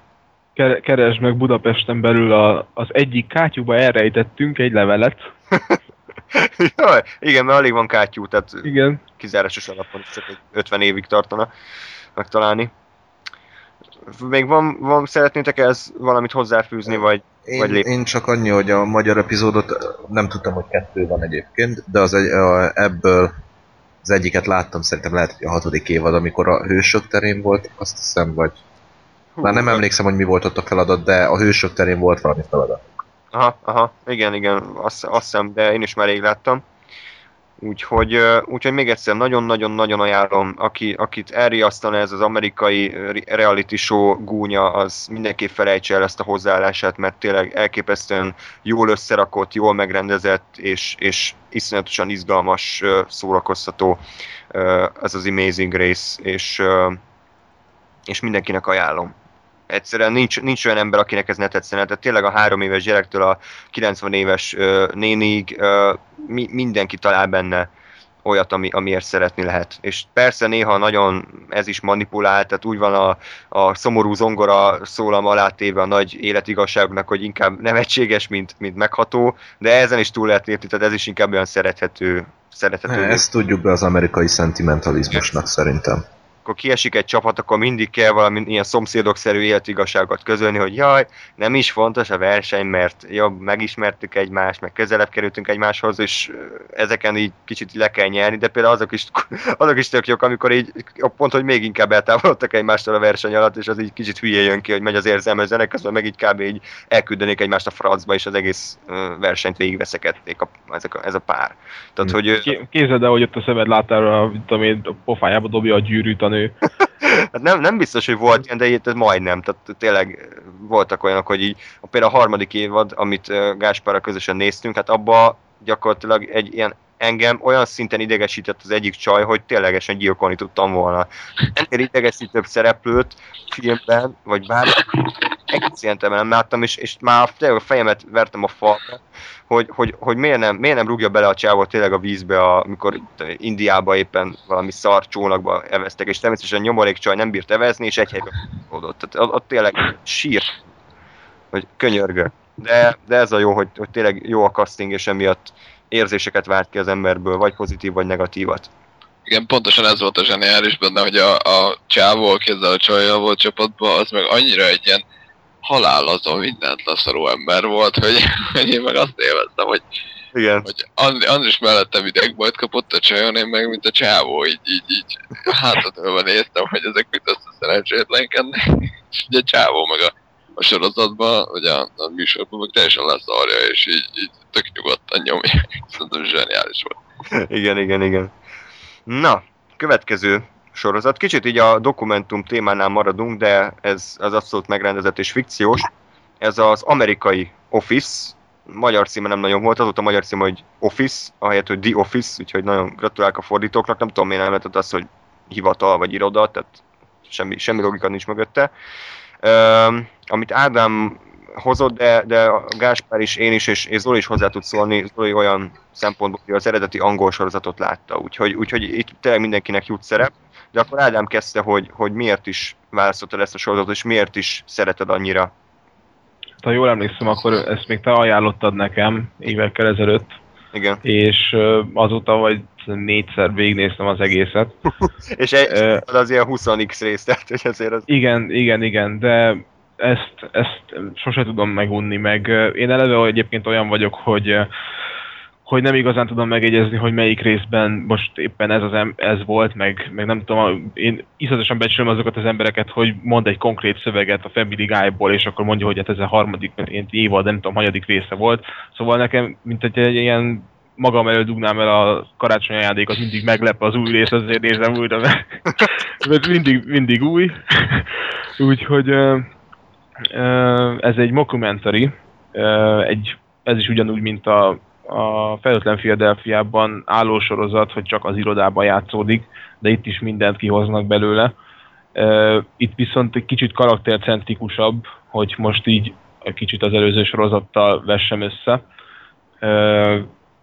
Keresd meg Budapesten belül a, az egyik kátyúba elrejtettünk egy levelet. Jaj, igen, mert alig van kátyú, tehát igen. Kizárásos alapon csak egy ötven évig tartana megtalálni. Még van, van szeretnétek ez valamit hozzáfűzni, vagy, én, vagy lép? Én csak annyi, hogy a magyar epizódot nem tudtam, hogy kettő van egyébként, de az egy, a, ebből az egyiket láttam, szerintem lehet, hogy a hatodik évad, amikor a hősök terén volt, azt hiszem, vagy... Hú, már nem hát. Emlékszem, hogy mi volt ott a feladat, de a hősök terén volt valami feladat. Aha, aha, igen, igen, azt, azt hiszem, de én is már rég láttam. Úgyhogy, úgyhogy még egyszer nagyon-nagyon-nagyon ajánlom, aki, akit elriasztana ez az amerikai reality show gúnya, az mindenképp felejtse el ezt a hozzáállását, mert tényleg elképesztően jól összerakott, jól megrendezett, és, és iszonyatosan izgalmas, szórakoztató ez az Amazing Race, és, és mindenkinek ajánlom. Egyszerűen nincs, nincs olyan ember, akinek ez ne tetszene. Tehát tényleg a három éves gyerektől a kilencven éves ö, nénig ö, mi, mindenki talál benne olyat, ami, amiért szeretni lehet. És persze néha nagyon ez is manipulált, tehát úgy van a, a szomorú zongora szólam alátéve a nagy életigazságoknak, hogy inkább nevetséges, mint, mint megható, de ezen is túl lehet lépni, tehát ez is inkább olyan szerethető. szerethető ne, ezt tudjuk be az amerikai szentimentalizmusnak szerintem. Akkor kiesik egy csapat, akkor mindig kell valami ilyen szomszédokszerű életigazságot közölni, hogy jaj, nem is fontos a verseny, mert jobb, megismertük egymást, meg közelebb kerültünk egymáshoz, és ezeken így kicsit le kell nyerni, de például azok is, azok is tök jók, amikor így pont, hogy még inkább eltávolodtak egymástól a verseny alatt, és az így kicsit hülye jön ki, hogy megy az érzelme zenek, közben meg így kb. Így elküldenék egymást a francba, és az egész versenyt végigveszekedték a, ezek a, ez a pár. Tehát, hogy... Képzeld el, hogy ott a szemed látára, amit a pofájába dobja a gyűrűt, a hát nem, nem biztos, hogy volt ilyen, de itt majdnem. Tehát tényleg voltak olyanok, hogy így, például a harmadik évad, amit Gáspárral közösen néztünk, hát abba gyakorlatilag egy ilyen engem olyan szinten idegesített az egyik csaj, hogy ténylegesen gyilkolni tudtam volna. Ennél idegesítőbb szereplőt filmben, vagy bármi, egész ilyen nem láttam, és, és már a fejemet vertem a falba, hogy, hogy, hogy miért, nem, miért nem rúgja bele a csávot tényleg a vízbe, amikor Indiába éppen valami szar csónakba eveztek, és természetesen nyomorék csaj nem bírt evezni, és egy helyben oldott. Tehát ott tényleg sírt, hogy könyörgök. De, de ez a jó, hogy, hogy tényleg jó a casting, és emiatt érzéseket vált ki az emberből, vagy pozitív, vagy negatívat. Igen, pontosan ez volt a zseniális benne, hogy a, a csávó, aki ezzel a csajjal volt csapatban, az meg annyira egy ilyen halálazó, mindent leszaró ember volt, hogy, hogy én meg azt élveztem, hogy, hogy Andris mellettem idegbajt kapott a csajon, én meg mint a csávó, így, így, így hátatölve néztem, hogy ezek mit összeszerencsétlenkednek, és ugye a csávó meg a a sorozatban, vagy a, a műsorban meg teljesen leszarja, és így, így tök nyugodtan nyomja. Szerintem zseniális volt. Igen, igen, igen. Na, következő sorozat. Kicsit így a dokumentum témánál maradunk, de ez az abszolút megrendezett és fikciós. Ez az amerikai Office. Magyar címe nem nagyon volt, azóta magyar címe, hogy Office, ahelyett, hogy The Office, úgyhogy nagyon gratulálok a fordítóknak. Nem tudom, miért nem lehetett az, hogy hivatal vagy iroda, tehát semmi, semmi logika nincs mögötte. Um, amit Ádám hozott, de, de Gáspár is, én is, és, és Zoli is hozzá tud szólni, Zoli olyan szempontból, hogy az eredeti angol sorozatot látta, úgyhogy, úgyhogy itt tényleg mindenkinek jut szerep, de akkor Ádám kezdte, hogy, hogy miért is választottad ezt a sorozatot, és miért is szereted annyira. Ha jól emlékszem, akkor ezt még te ajánlottad nekem évekkel ezelőtt. Igen. És azóta vagy négyszer végignéztem az egészet. És egy, uh, az ilyen húsz x rész, tehát hogy ezért az... Igen, igen, igen, de ezt, ezt sose tudom megunni, meg én eleve egyébként olyan vagyok, hogy, hogy nem igazán tudom megjegyezni, hogy melyik részben most éppen ez, az em- ez volt, meg, meg nem tudom, én iszonyatosan becsülöm azokat az embereket, hogy mond egy konkrét szöveget a Family Guy-ból, és akkor mondja, hogy hát ez a harmadik évad, nem tudom, hanyadik része volt. Szóval nekem, mint egy, egy ilyen magam előtt dugnám el a karácsony ajándékot, mindig meglep az új rész, azért nézem újra, mert mindig, mindig új. Úgyhogy ez egy mockumentary, egy, ez is ugyanúgy, mint a a Felhőtlen Philadelphiában álló sorozat, hogy csak az irodában játszódik, de itt is mindent kihoznak belőle. Itt viszont egy kicsit karaktercentrikusabb, hogy most így kicsit az előző sorozattal vessem össze.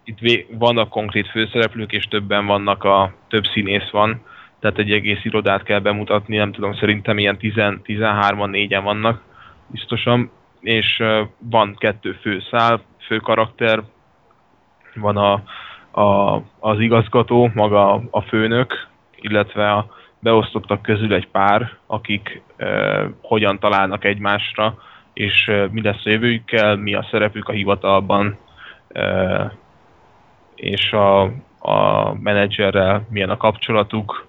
Itt vannak konkrét főszereplők, és többen vannak, a több színész van, tehát egy egész irodát kell bemutatni, nem tudom, szerintem ilyen tizenhárman, négyen vannak biztosan, és van kettő főszál, fő karakter, van a, a, az igazgató, maga a főnök, illetve a beosztottak közül egy pár, akik e, hogyan találnak egymásra, és e, mi lesz a jövőjükkel, mi a szerepük a hivatalban, e, és a, a menedzserrel milyen a kapcsolatuk,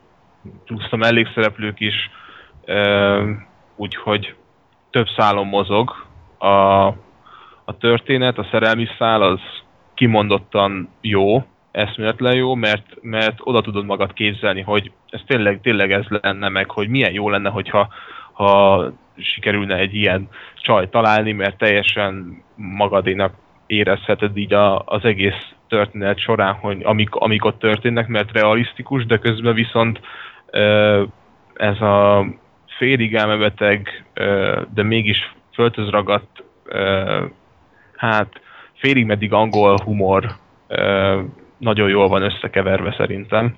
plusz a mellékszereplők is, e, úgyhogy több szálon mozog a, a történet, a szerelmi szál az kimondottan jó, eszméletlen jó, mert, mert oda tudod magad képzelni, hogy ez tényleg, tényleg ez lenne meg, hogy milyen jó lenne, hogyha ha sikerülne egy ilyen csaj találni, mert teljesen magadénak érezheted így a, az egész történet során, hogy amik, amik ott történnek, mert realisztikus, de közben viszont ez a félig elmebeteg, de mégis föltözragadt, hát félig meddig angol humor nagyon jól van összekeverve szerintem.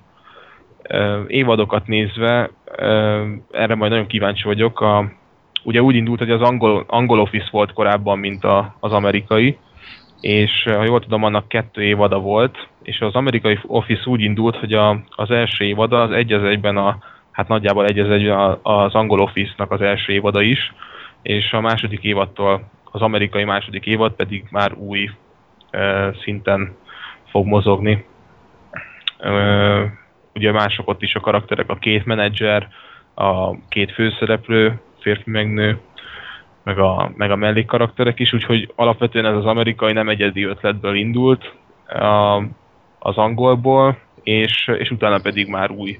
Évadokat nézve, erre majd nagyon kíváncsi vagyok. A, ugye úgy indult, hogy az angol, angol office volt korábban, mint a, az amerikai, és ha jól tudom, annak kettő évada volt, és az amerikai office úgy indult, hogy a, az első évada az egy az egyben a, hát nagyjából egy az egyben az angol office-nak az első évada is, és a második évadtól, az amerikai második évad pedig már új e, szinten fog mozogni. E, ugye mások ott is a karakterek, a két menedzser, a két főszereplő, férfi meg nő, meg a, meg a mellékkarakterek is, úgyhogy alapvetően ez az amerikai nem egyedi ötletből indult, a, az angolból, és, és utána pedig már új,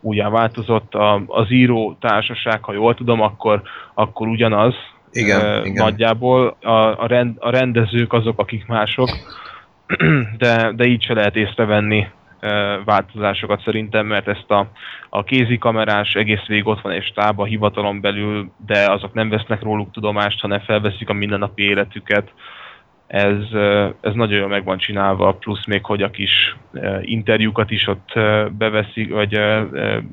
újjá változott. A, az író társaság, ha jól tudom, akkor, akkor ugyanaz. Igen, e, igen. Nagyjából a, a, rend, a rendezők azok, akik mások, de, de így se lehet észrevenni e, változásokat szerintem, mert ezt a, a kézikamerás egész végig ott van egy stáb a hivatalon belül, de azok nem vesznek róluk tudomást, hanem felveszik a mindennapi életüket. Ez, ez nagyon jól meg van csinálva, plusz még, hogy a kis e, interjúkat is ott e, beveszik, vagy e,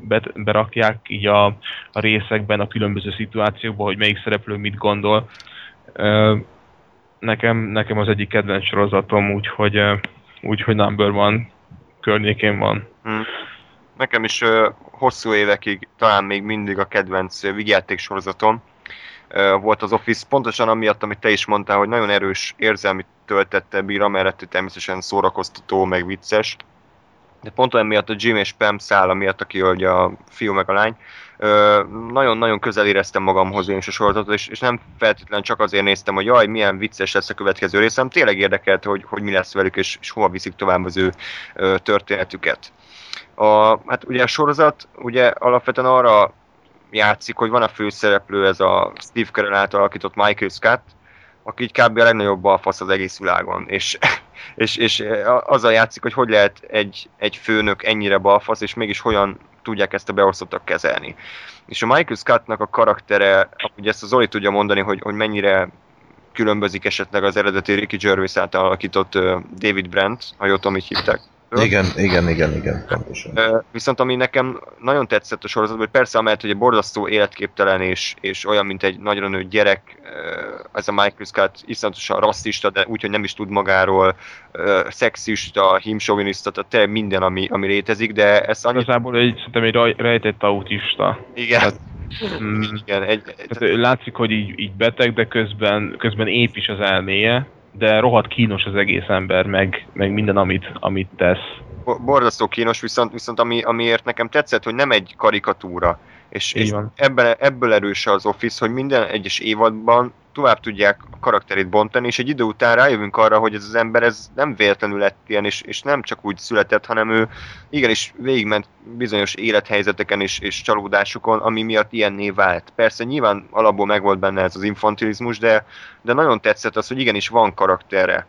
be, berakják így a, a részekben, a különböző szituációkban, hogy melyik szereplő mit gondol. E, nekem, nekem az egyik kedvenc sorozatom, úgyhogy e, úgy, number one környékén van. Hmm. Nekem is e, hosszú évekig talán még mindig a kedvenc e, vígjáték sorozatom volt az Office, pontosan amiatt, amit te is mondtál, hogy nagyon erős érzelmi töltette bír, amellett természetesen szórakoztató, meg vicces. De pont olyan miatt a Jim és Pam szála miatt, aki ugye a fiú meg a lány, nagyon-nagyon közel éreztem magamhoz én is a sorozatot, és, és nem feltétlenül csak azért néztem, hogy jaj, milyen vicces lesz a következő részem, tényleg érdekelt, hogy, hogy mi lesz velük, és, és hova viszik tovább az ő történetüket. A, hát ugye a sorozat ugye alapvetően arra játszik, hogy van a főszereplő, ez a Steve Carell által alakított Michael Scott, aki így kb. A legnagyobb balfasz az egész világon, és, és, és azzal játszik, hogy hogy lehet egy, egy főnök ennyire balfasz, és mégis hogyan tudják ezt a beosztottak kezelni. És a Michael Scottnak a karaktere, ugye ezt a Zoli tudja mondani, hogy, hogy mennyire különbözik esetleg az eredeti Ricky Gervais által alakított David Brent, ha jól tudom, így hívták. Igen, igen, igen, igen, pontosan. Viszont ami nekem nagyon tetszett a sorozatban, hogy persze amellett, hogy egy borzasztó életképtelen és, és olyan, mint egy nagyra nő gyerek, ez a Michael Scott iszonyatosan rasszista, de úgy, hogy nem is tud magáról, szexista, hímsoviniszta, tehát tényleg minden, ami, ami létezik, de ez annyit... Igazából egy, szerintem egy rejtett autista. Igen. Tehát, mm, igen egy, tehát látszik, hogy így, így beteg, de közben, közben ép is az elméje, de rohadt kínos az egész ember, meg, meg minden, amit, amit tesz. Borzasztó kínos, viszont, viszont ami, amiért nekem tetszett, hogy nem egy karikatúra. És, és ebben, ebből erős az Office, hogy minden egyes évadban tovább tudják a karakterét bontani, és egy idő után rájövünk arra, hogy ez az ember ez nem véletlenül lett ilyen, és, és nem csak úgy született, hanem ő igenis végigment bizonyos élethelyzeteken és, és csalódásokon, ami miatt ilyenné vált. Persze nyilván alapból megvolt benne ez az infantilizmus, de, de nagyon tetszett az, hogy igenis van karaktere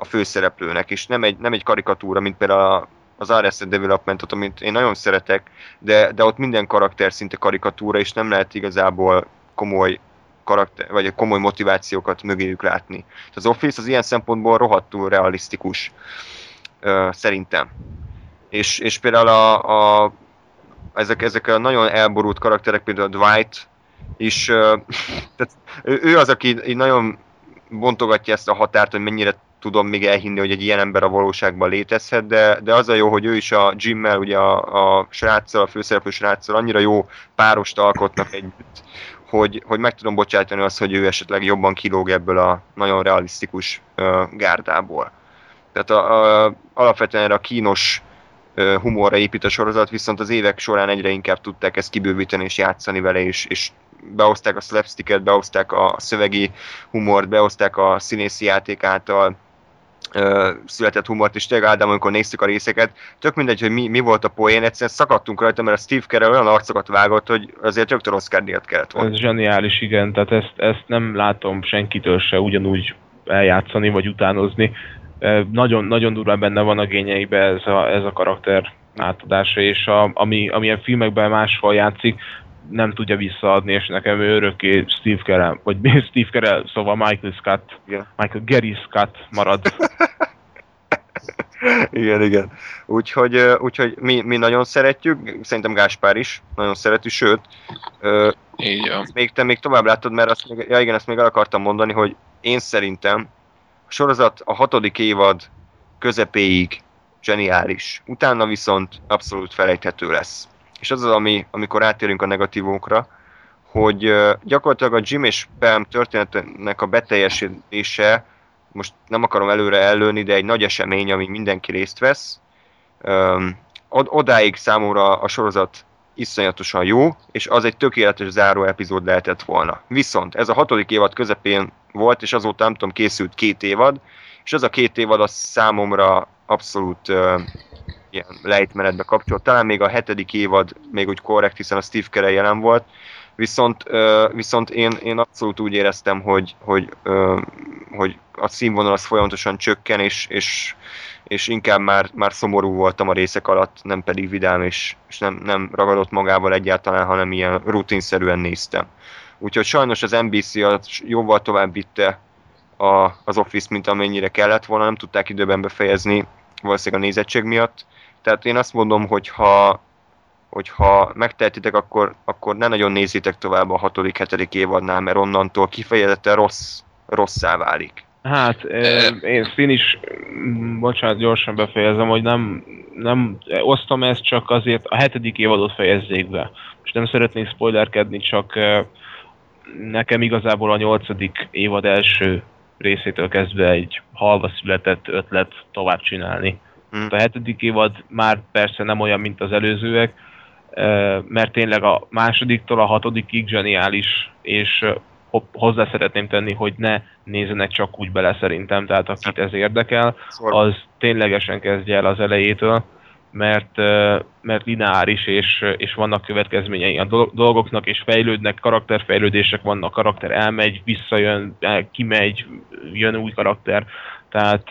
a főszereplőnek, és nem egy, nem egy karikatúra, mint például a az Arrested Developmentot, amit én nagyon szeretek, de, de ott minden karakter szinte karikatúra, és nem lehet igazából komoly karakter, vagy komoly motivációkat mögéjük látni. Az Office az ilyen szempontból rohadtul realisztikus, euh, szerintem. És, és például a, a, ezek, ezek a nagyon elborult karakterek, például a Dwight is, euh, tehát ő az, aki nagyon bontogatja ezt a határt, hogy mennyire tudom még elhinni, hogy egy ilyen ember a valóságban létezhet, de, de az a jó, hogy ő is a Jimmel, ugye a, a sráccal, a főszereplő sráccal annyira jó párost alkotnak együtt, hogy, hogy meg tudom bocsátani azt, hogy ő esetleg jobban kilóg ebből a nagyon realisztikus uh, gárdából. Tehát a, a, alapvetően erre a kínos uh, humorra épít a sorozat, viszont az évek során egyre inkább tudták ezt kibővíteni és játszani vele, és, és behozták a slapsticket, behozták a szövegi humort, behozták a színészi játék által Ö, született humort, és tényleg Ádám, amikor néztük a részeket, tök mindegy, hogy mi, mi volt a poén, egyszerűen szakadtunk rajta, mert a Steve Carell olyan arcokat vágott, hogy azért rögtön Oscar-díjat kellett volna. Ez zseniális, igen, tehát ezt, ezt nem látom senkitől se ugyanúgy eljátszani, vagy utánozni. E, nagyon, nagyon durván benne van a gényeibe ez a, ez a karakter átadása, és a, ami, amilyen filmekben máshol játszik, nem tudja visszaadni, és nekem ő örökké Steve Carell, vagy Steve Carell, szóval Michael Scott, igen. Michael Gary Scott marad. Igen, igen. Úgyhogy, úgyhogy mi, mi nagyon szeretjük, szerintem Gáspár is nagyon szereti, sőt, igen. Még te még tovább láttad, mert azt még, ja igen, ezt még el akartam mondani, hogy én szerintem a sorozat a hatodik évad közepéig zseniális, utána viszont abszolút felejthető lesz. És az az, ami, amikor átérünk a negatívokra, hogy uh, gyakorlatilag a Jim és Pam történetnek a beteljesedése, most nem akarom előre ellőni, de egy nagy esemény, ami mindenki részt vesz. Um, odáig számomra a sorozat iszonyatosan jó, és az egy tökéletes záró epizód lehetett volna. Viszont ez a hatodik évad közepén volt, és azóta nem tudom, készült két évad, és az a két évad az számomra abszolút... Uh, ilyen lejtmenetbe kapcsolt. Talán még a hetedik évad még úgy korrekt, hiszen a Steve Carell jelen volt, viszont, viszont én, én abszolút úgy éreztem, hogy, hogy, hogy a színvonal az folyamatosan csökken, és, és, és inkább már, már szomorú voltam a részek alatt, nem pedig vidám, és, és nem, nem ragadott magával egyáltalán, hanem ilyen rutinszerűen néztem. Úgyhogy sajnos az en bé cé jóval tovább vitte a, az Office, mint amennyire kellett volna, nem tudták időben befejezni, valószínűleg a nézettség miatt. Tehát én azt mondom, hogy ha, hogyha megtehetitek, akkor, akkor ne nagyon nézzétek tovább a hatodik-hetedik évadnál, mert onnantól kifejezetten rossz, rosszá válik. Hát én, én is, bocsánat, gyorsan befejezem, hogy nem, nem osztom ezt, csak azért a hetedik évadot fejezzék be. Most nem szeretnék spoilerkedni, csak nekem igazából a nyolcadik évad első részétől kezdve egy halva született ötlet tovább csinálni. Mm. A hetedik évad már persze nem olyan, mint az előzőek, mert tényleg a másodiktól a hatodikig zseniális, és hozzá szeretném tenni, hogy ne nézzenek csak úgy bele szerintem, tehát akit ez érdekel, az ténylegesen kezdje el az elejétől, mert, mert lineáris, és, és vannak következményei a dolgoknak, és fejlődnek, karakterfejlődések vannak, karakter elmegy, visszajön, kimegy, jön új karakter, tehát,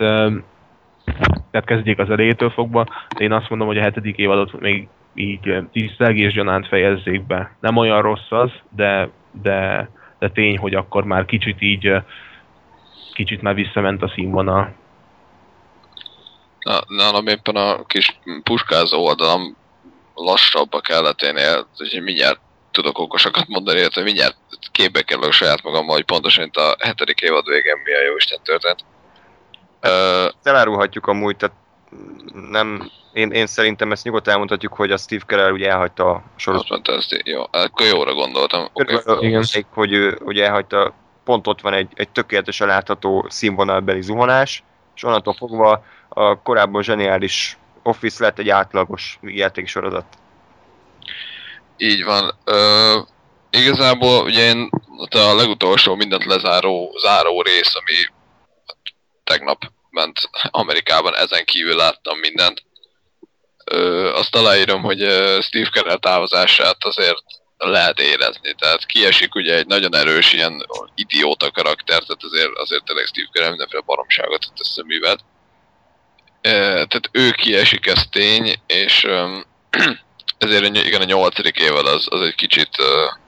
tehát kezdjék az elejétől fogva. Én azt mondom, hogy a hetedik évadot még így tisztelgés és gyanánt fejezzék be. Nem olyan rossz az, de, de, de tény, hogy akkor már kicsit így, kicsit már visszament a színvonal. Na, nálam éppen a kis puskázó oldalam lassabb a kelleténél, úgyhogy mindjárt tudok okosakat mondani, illetve mindjárt képbe kerülök saját magammal, hogy pontosan itt a hetedik évad végén mi a jó Isten történt. Hát, uh, elárulhatjuk amúgy, tehát nem, én, én szerintem ezt nyugodtan elmondhatjuk, hogy a Steve Carell ugye elhagyta a sorozatot. Azt jó, akkor jóra gondoltam. Körülbelül okay. Azért, hogy ő ugye elhagyta, pont ott van egy, egy tökéletesen látható színvonalbeli zuhanás, és onnantól fogva a korábban zseniális Office lett egy átlagos játék sorozat. Így van. Ö, igazából ugye én a legutolsó mindent lezáró záró rész, ami tegnap ment Amerikában, ezen kívül láttam mindent. Ö, azt aláírom, hogy Steve Carell távozását azért lehet érezni. Tehát kiesik ugye egy nagyon erős ilyen idióta karakter, tehát azért, azért tényleg Steve Carell mindenféle baromságot tett ezt a művet. E, tehát ő kiesik, ez tény, és um, ezért igen a nyolcadik évvel az, az egy kicsit, uh,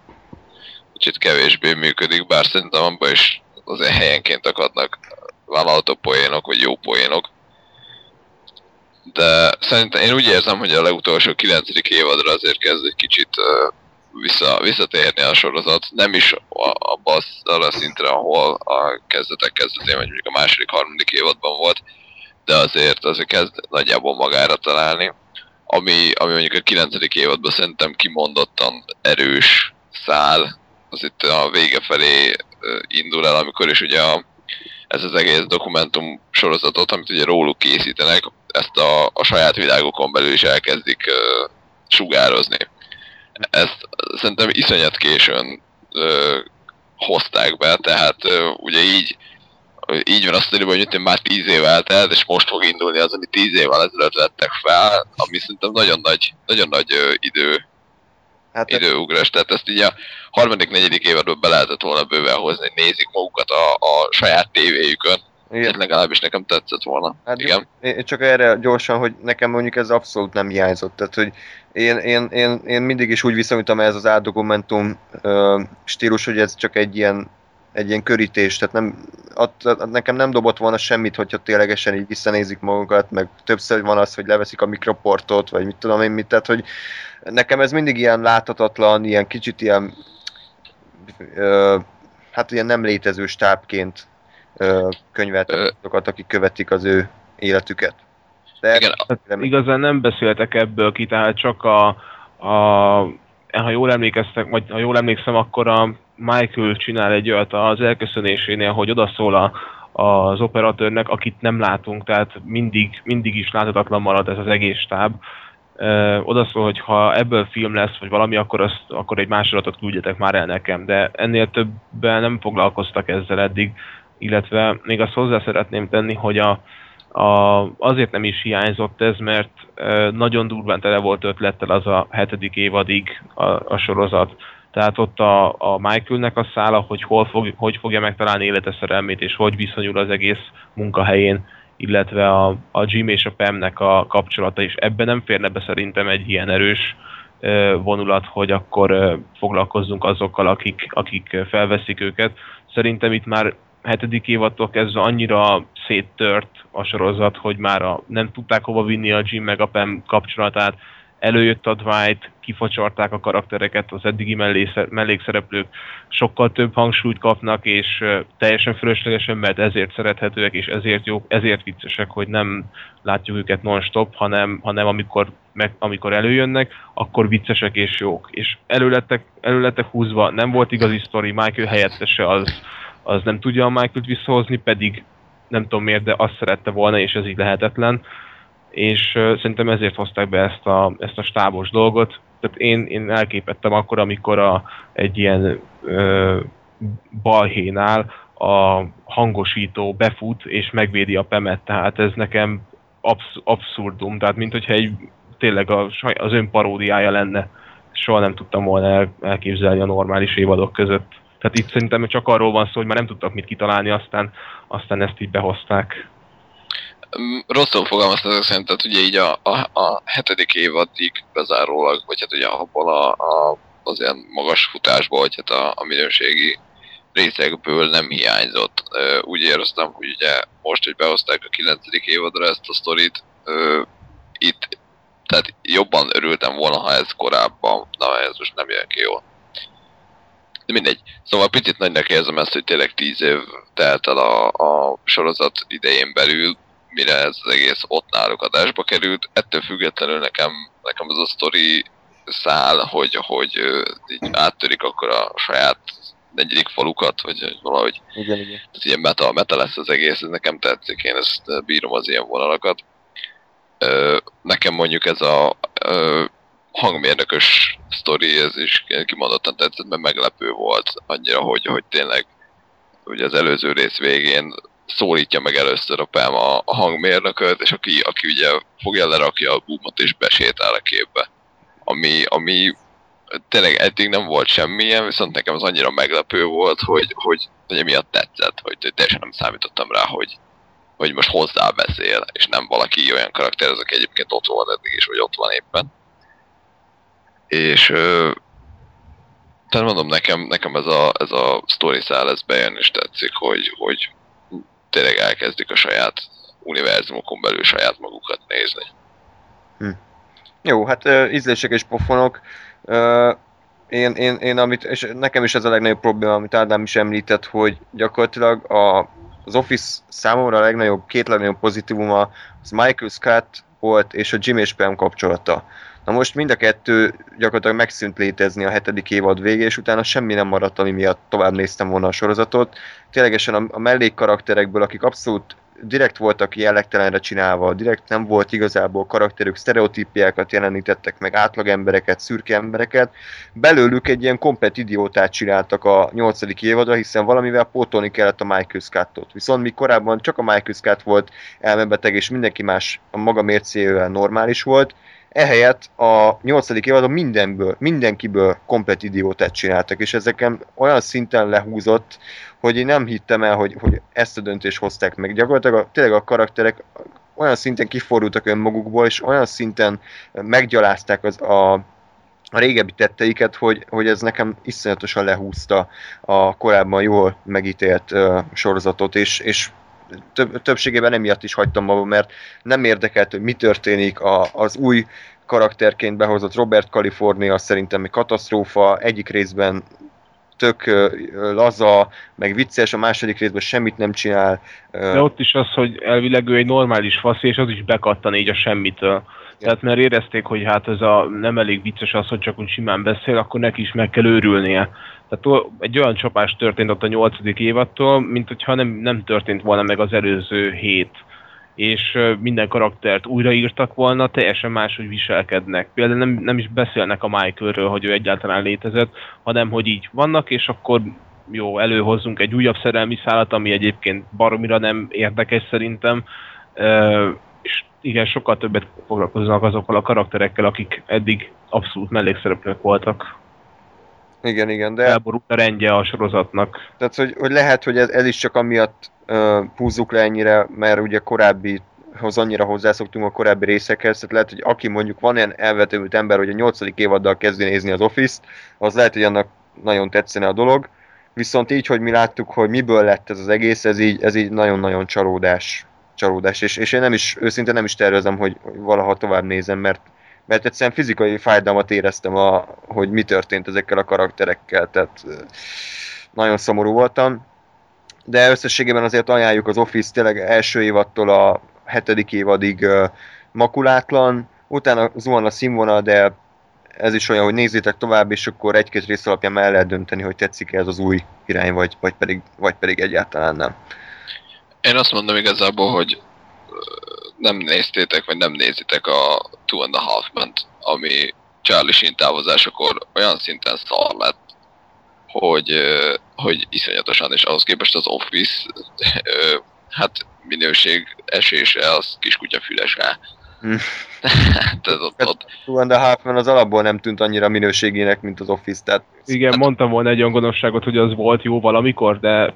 kicsit kevésbé működik, bár szerintem abban is azért helyenként akadnak vállalható poénok, vagy jó poénok. De szerintem én úgy érzem, hogy a legutolsó kilencedik évadra azért kezd egy kicsit uh, vissza, visszatérni a sorozat. Nem is abban a szintre, ahol a kezdetek kezdetén, vagy mondjuk a második, harmadik évadban volt, de azért azért kezd nagyjából magára találni. Ami, ami mondjuk a kilencedik évadban szerintem kimondottan erős szál, az itt a vége felé indul el, amikor is ugye a, ez az egész dokumentum sorozatot, amit ugye róluk készítenek, ezt a, a saját világokon belül is elkezdik uh, sugározni. Ezt szerintem iszonyat későn uh, hozták be, tehát uh, ugye így, így van azt mondani, hogy már tíz év eltelt, és most fog indulni az, ami tíz évvel ezelőtt vettek fel, ami szerintem nagyon nagy, nagyon nagy uh, idő, hát időugrás. Tehát ezt így a harmadik, negyedik évadban be lehetett volna bőven hozni, nézik magukat a, a saját tévéjükön. Igen. Legalábbis nekem tetszett volna. Hát igen. Én csak erre gyorsan, hogy nekem mondjuk ez abszolút nem hiányzott. Tehát, hogy én, én, én, én mindig is úgy viszonyítom ez az átdokumentum ö, stílus, hogy ez csak egy ilyen, egy ilyen körítés. Tehát nem, ad, ad, nekem nem dobott volna semmit, hogyha ténylegesen így visszanézik magunkat, meg többször van az, hogy leveszik a mikroportot, vagy mit tudom én mit. Tehát, hogy nekem ez mindig ilyen láthatatlan, ilyen kicsit ilyen, ö, hát ilyen nem létező stábként könyveltetőket, akik követik az ő életüket. De igen, nem igazán nem beszéltek ebből ki, tehát csak a, a ha jól emlékeztek, vagy ha jól emlékszem, akkor a Michael csinál egy olyat az elköszönésénél, hogy odaszól a, az operatőrnek, akit nem látunk, tehát mindig, mindig is láthatatlan marad ez az egész stáb. Odaszól, hogy ha ebből film lesz, vagy valami, akkor, azt, akkor egy másolatot küldjetek már el nekem, de ennél többen nem foglalkoztak ezzel eddig. Illetve még azt hozzá szeretném tenni, hogy a, a, azért nem is hiányzott ez, mert e, nagyon durván tele volt ötlettel az a hetedik évadig a, a sorozat. Tehát ott a, a Michaelnek a szála, hogy hol fog, hogy fogja megtalálni élete szerelmét, és hogy viszonyul az egész munkahelyén, illetve a, a Jim és a Pamnek a kapcsolata is. Ebben nem férne be szerintem egy ilyen erős e, vonulat, hogy akkor e, foglalkozzunk azokkal, akik, akik felveszik őket. Szerintem itt már hetedik évattól kezdve annyira széttört a sorozat, hogy már a, nem tudták hova vinni a Jim meg a Pam kapcsolatát, előjött a Dwight, kifacsarták a karaktereket, az eddigi mellékszereplők sokkal több hangsúlyt kapnak, és teljesen fölöslegesen, mert ezért szerethetőek, és ezért jók, ezért viccesek, hogy nem látjuk őket non-stop, hanem, hanem amikor, meg, amikor előjönnek, akkor viccesek és jók. És előlettek, előlettek húzva, nem volt igazi sztori, Michael helyettese az, az nem tudja a Michael-t visszahozni, pedig nem tudom miért, de azt szerette volna, és ez így lehetetlen. És uh, szerintem ezért hozták be ezt a, ezt a stábos dolgot. Tehát én, én elképettem akkor, amikor a, egy ilyen uh, balhénál a hangosító befut, és megvédi a Pemet. Tehát ez nekem absz- abszurdum. Tehát mint hogyha egy, tényleg a, az önparódiája lenne. Soha nem tudtam volna elképzelni a normális évadok között. Tehát itt szerintem csak arról van szó, hogy már nem tudtak mit kitalálni, aztán, aztán ezt így behozták. Rosszul fogalmaztatok szerintem, tehát ugye így a, a, a hetedik évadig bezárólag, vagy hát ugye abból a, a, az ilyen magas futásból, vagy hát a, a minőségi részekből nem hiányzott. Úgy éreztem, hogy ugye most, hogy behozták a kilencedik évadra ezt a sztorit, itt, tehát jobban örültem volna, ha ez korábban, na ez most nem jön ki jól. De mindegy. Szóval picit nagynak érzem ezt, hogy tényleg tíz év telt el a, a sorozat idején belül, mire ez az egész ott náluk adásba került. Ettől függetlenül nekem, nekem az a sztori szál, hogy, hogy így áttörik akkor a saját negyedik falukat, vagy valahogy. Igen, igen. Tehát ilyen meta, meta lesz az egész, ez nekem tetszik, én ezt bírom az ilyen vonalakat. Nekem mondjuk ez a hangmérnökös sztori, ez is kimondottan tetszett, mert meglepő volt annyira, hogy, hogy tényleg ugye az előző rész végén szólítja meg először a Pam a, a hangmérnököt, és aki, aki ugye fogja lerakja a boomot és besétál a képbe. Ami, ami tényleg eddig nem volt semmilyen, viszont nekem az annyira meglepő volt, hogy, hogy, hogy emiatt tetszett, hogy, hogy teljesen nem számítottam rá, hogy, hogy most hozzá beszél, és nem valaki olyan karakter, az, aki egyébként ott van eddig is, vagy ott van éppen. És ö, tehát mondom, nekem, nekem ez a, ez a sztori szál, ez bejön és tetszik, hogy, hogy tényleg elkezdik a saját univerzumokon belül saját magukat nézni. Hm. Jó, hát uh, ízlések és pofonok. Uh, én, én, én, amit, és nekem is ez a legnagyobb probléma, amit Ádám is említett, hogy gyakorlatilag a, az Office számomra a legnagyobb, két legnagyobb pozitívuma az Michael Scott volt és a Jim és Pam kapcsolata. Na most mind a kettő gyakorlatilag megszűnt létezni a hetedik évad végé, és utána semmi nem maradt, ami miatt tovább néztem volna a sorozatot. Ténylegesen a, a mellékkarakterekből, akik abszolút direkt voltak jellegtelenre csinálva, direkt nem volt igazából karakterük, sztereotípiákat jelenítettek meg, átlag embereket, szürke embereket. Belőlük egy ilyen komplet idiótát csináltak a nyolcadik évadra, hiszen valamivel pótolni kellett a Michael Scottot. Viszont mi korábban csak a Michael Scott volt elmebeteg, és mindenki más a maga mércével normális volt, ehelyett a nyolcadik évadon mindenből, mindenkiből komplet idiótát csináltak, és ezeken olyan szinten lehúzott, hogy én nem hittem el, hogy, hogy ezt a döntést hozták meg. Gyakorlatilag a, tényleg a karakterek olyan szinten kifordultak önmagukból, és olyan szinten meggyalázták az a a régebbi tetteiket, hogy, hogy ez nekem iszonyatosan lehúzta a korábban jól megítélt uh, sorozatot, és, és Több, többségében emiatt is hagytam magam, mert nem érdekelt, hogy mi történik. A, az új karakterként behozott Robert California szerintem egy katasztrófa, egyik részben tök laza, meg vicces, a második részben semmit nem csinál. De ott is az, hogy elvileg ő egy normális faszi, és az is bekattan így a semmitől. Tehát mert érezték, hogy hát ez a nem elég vicces az, hogy csak úgy simán beszél, akkor neki is meg kell őrülnie. Tehát egy olyan csapás történt ott a nyolcadik évattól, mint hogyha nem, nem történt volna meg az előző hét. És minden karaktert újraírtak volna, teljesen máshogy viselkednek. Például nem, nem is beszélnek a Michaelről, hogy ő egyáltalán létezett, hanem hogy így vannak, és akkor jó, előhozzunk egy újabb szerelmi szálat, ami egyébként baromira nem érdekes szerintem. És igen, sokkal többet foglalkoznak azokkal a karakterekkel, akik eddig abszolút mellékszereplők voltak. Igen, igen, de... elborult a rendje a sorozatnak. Tehát, hogy, hogy lehet, hogy ez, ez is csak amiatt uh, húzzuk le ennyire, mert ugye korábbihoz annyira hozzászoktunk a korábbi részekhez, tehát lehet, hogy aki mondjuk van ilyen elvetődött ember, hogy a nyolcadik évaddal kezdi nézni az Office-t, az lehet, hogy annak nagyon tetszene a dolog, viszont így, hogy mi láttuk, hogy miből lett ez az egész, ez így, ez így nagyon-nagyon csalódás. csalódás. És, és én nem is, őszintén nem is tervezem, hogy valaha tovább nézem, mert mert egyszerűen fizikai fájdalmat éreztem, a, hogy mi történt ezekkel a karakterekkel, tehát nagyon szomorú voltam. De összességében azért ajánljuk az Office, tényleg első évattól a hetedik évadig makulátlan, utána zuhan a színvonal, de ez is olyan, hogy nézzétek tovább, és akkor egy-két rész alapján el lehet dönteni, hogy tetszik-e ez az új irány, vagy, vagy, pedig, vagy pedig egyáltalán nem. Én azt mondom igazából, hogy nem néztétek, vagy nem nézitek a Two and a Half Man-t, ami Charlie Sheen távozásakor olyan szinten szar lett, hogy, hogy iszonyatosan, és ahhoz képest az Office hát minőség esése az kiskutya füles rá. Tehát ott, ott... Two and a Half Man az alapból nem tűnt annyira minőségének, mint az Office, tehát... Igen, hát... mondtam volna egy olyan gonoszságot, hogy az volt jó valamikor, de...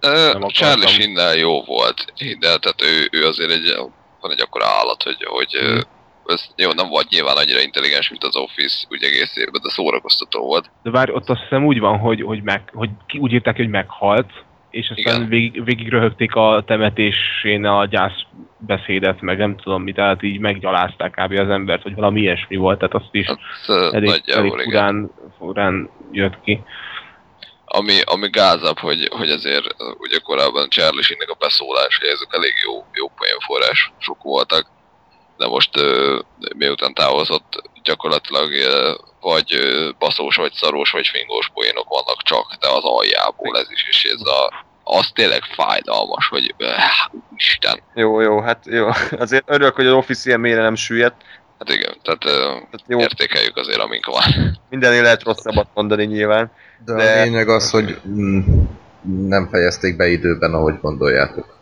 Ö, Charlie Sheen-nel jó volt, de tehát ő, ő azért egy, van egy akkora állat, hogy, hogy hmm. ez, jó, nem volt nyilván annyira intelligens, mint az Office úgy egész évben, de szórakoztató volt. De várj, ott azt hiszem úgy van, hogy, hogy, meg, hogy úgy írták, hogy meghalt, és aztán végig, végig röhögték a temetésén a gyászbeszédet, meg nem tudom mit, tehát így meggyalázták kb. Az embert, hogy valami ilyesmi volt, tehát azt is hát, elég, elég furán, furán jött ki. Ami, ami gázabb, hogy, hogy azért ugye korábban Charlie Sheennek a beszólásai, ezek elég jó, jó poénforrás, sok voltak, de most miután távozott, gyakorlatilag vagy baszós, vagy szarós, vagy fingós poénok vannak csak, de az aljából ez is, és ez a, az tényleg fájdalmas, hogy Isten. Jó, jó, hát jó. Azért örülök, hogy az Office ilyen mélyre nem süllyedt. Hát igen, tehát, tehát jó. Értékeljük azért, amink van. Mindennél lehet rosszabbat mondani nyilván. De, de a lényeg az, hogy nem fejezték be időben, ahogy gondoljátok.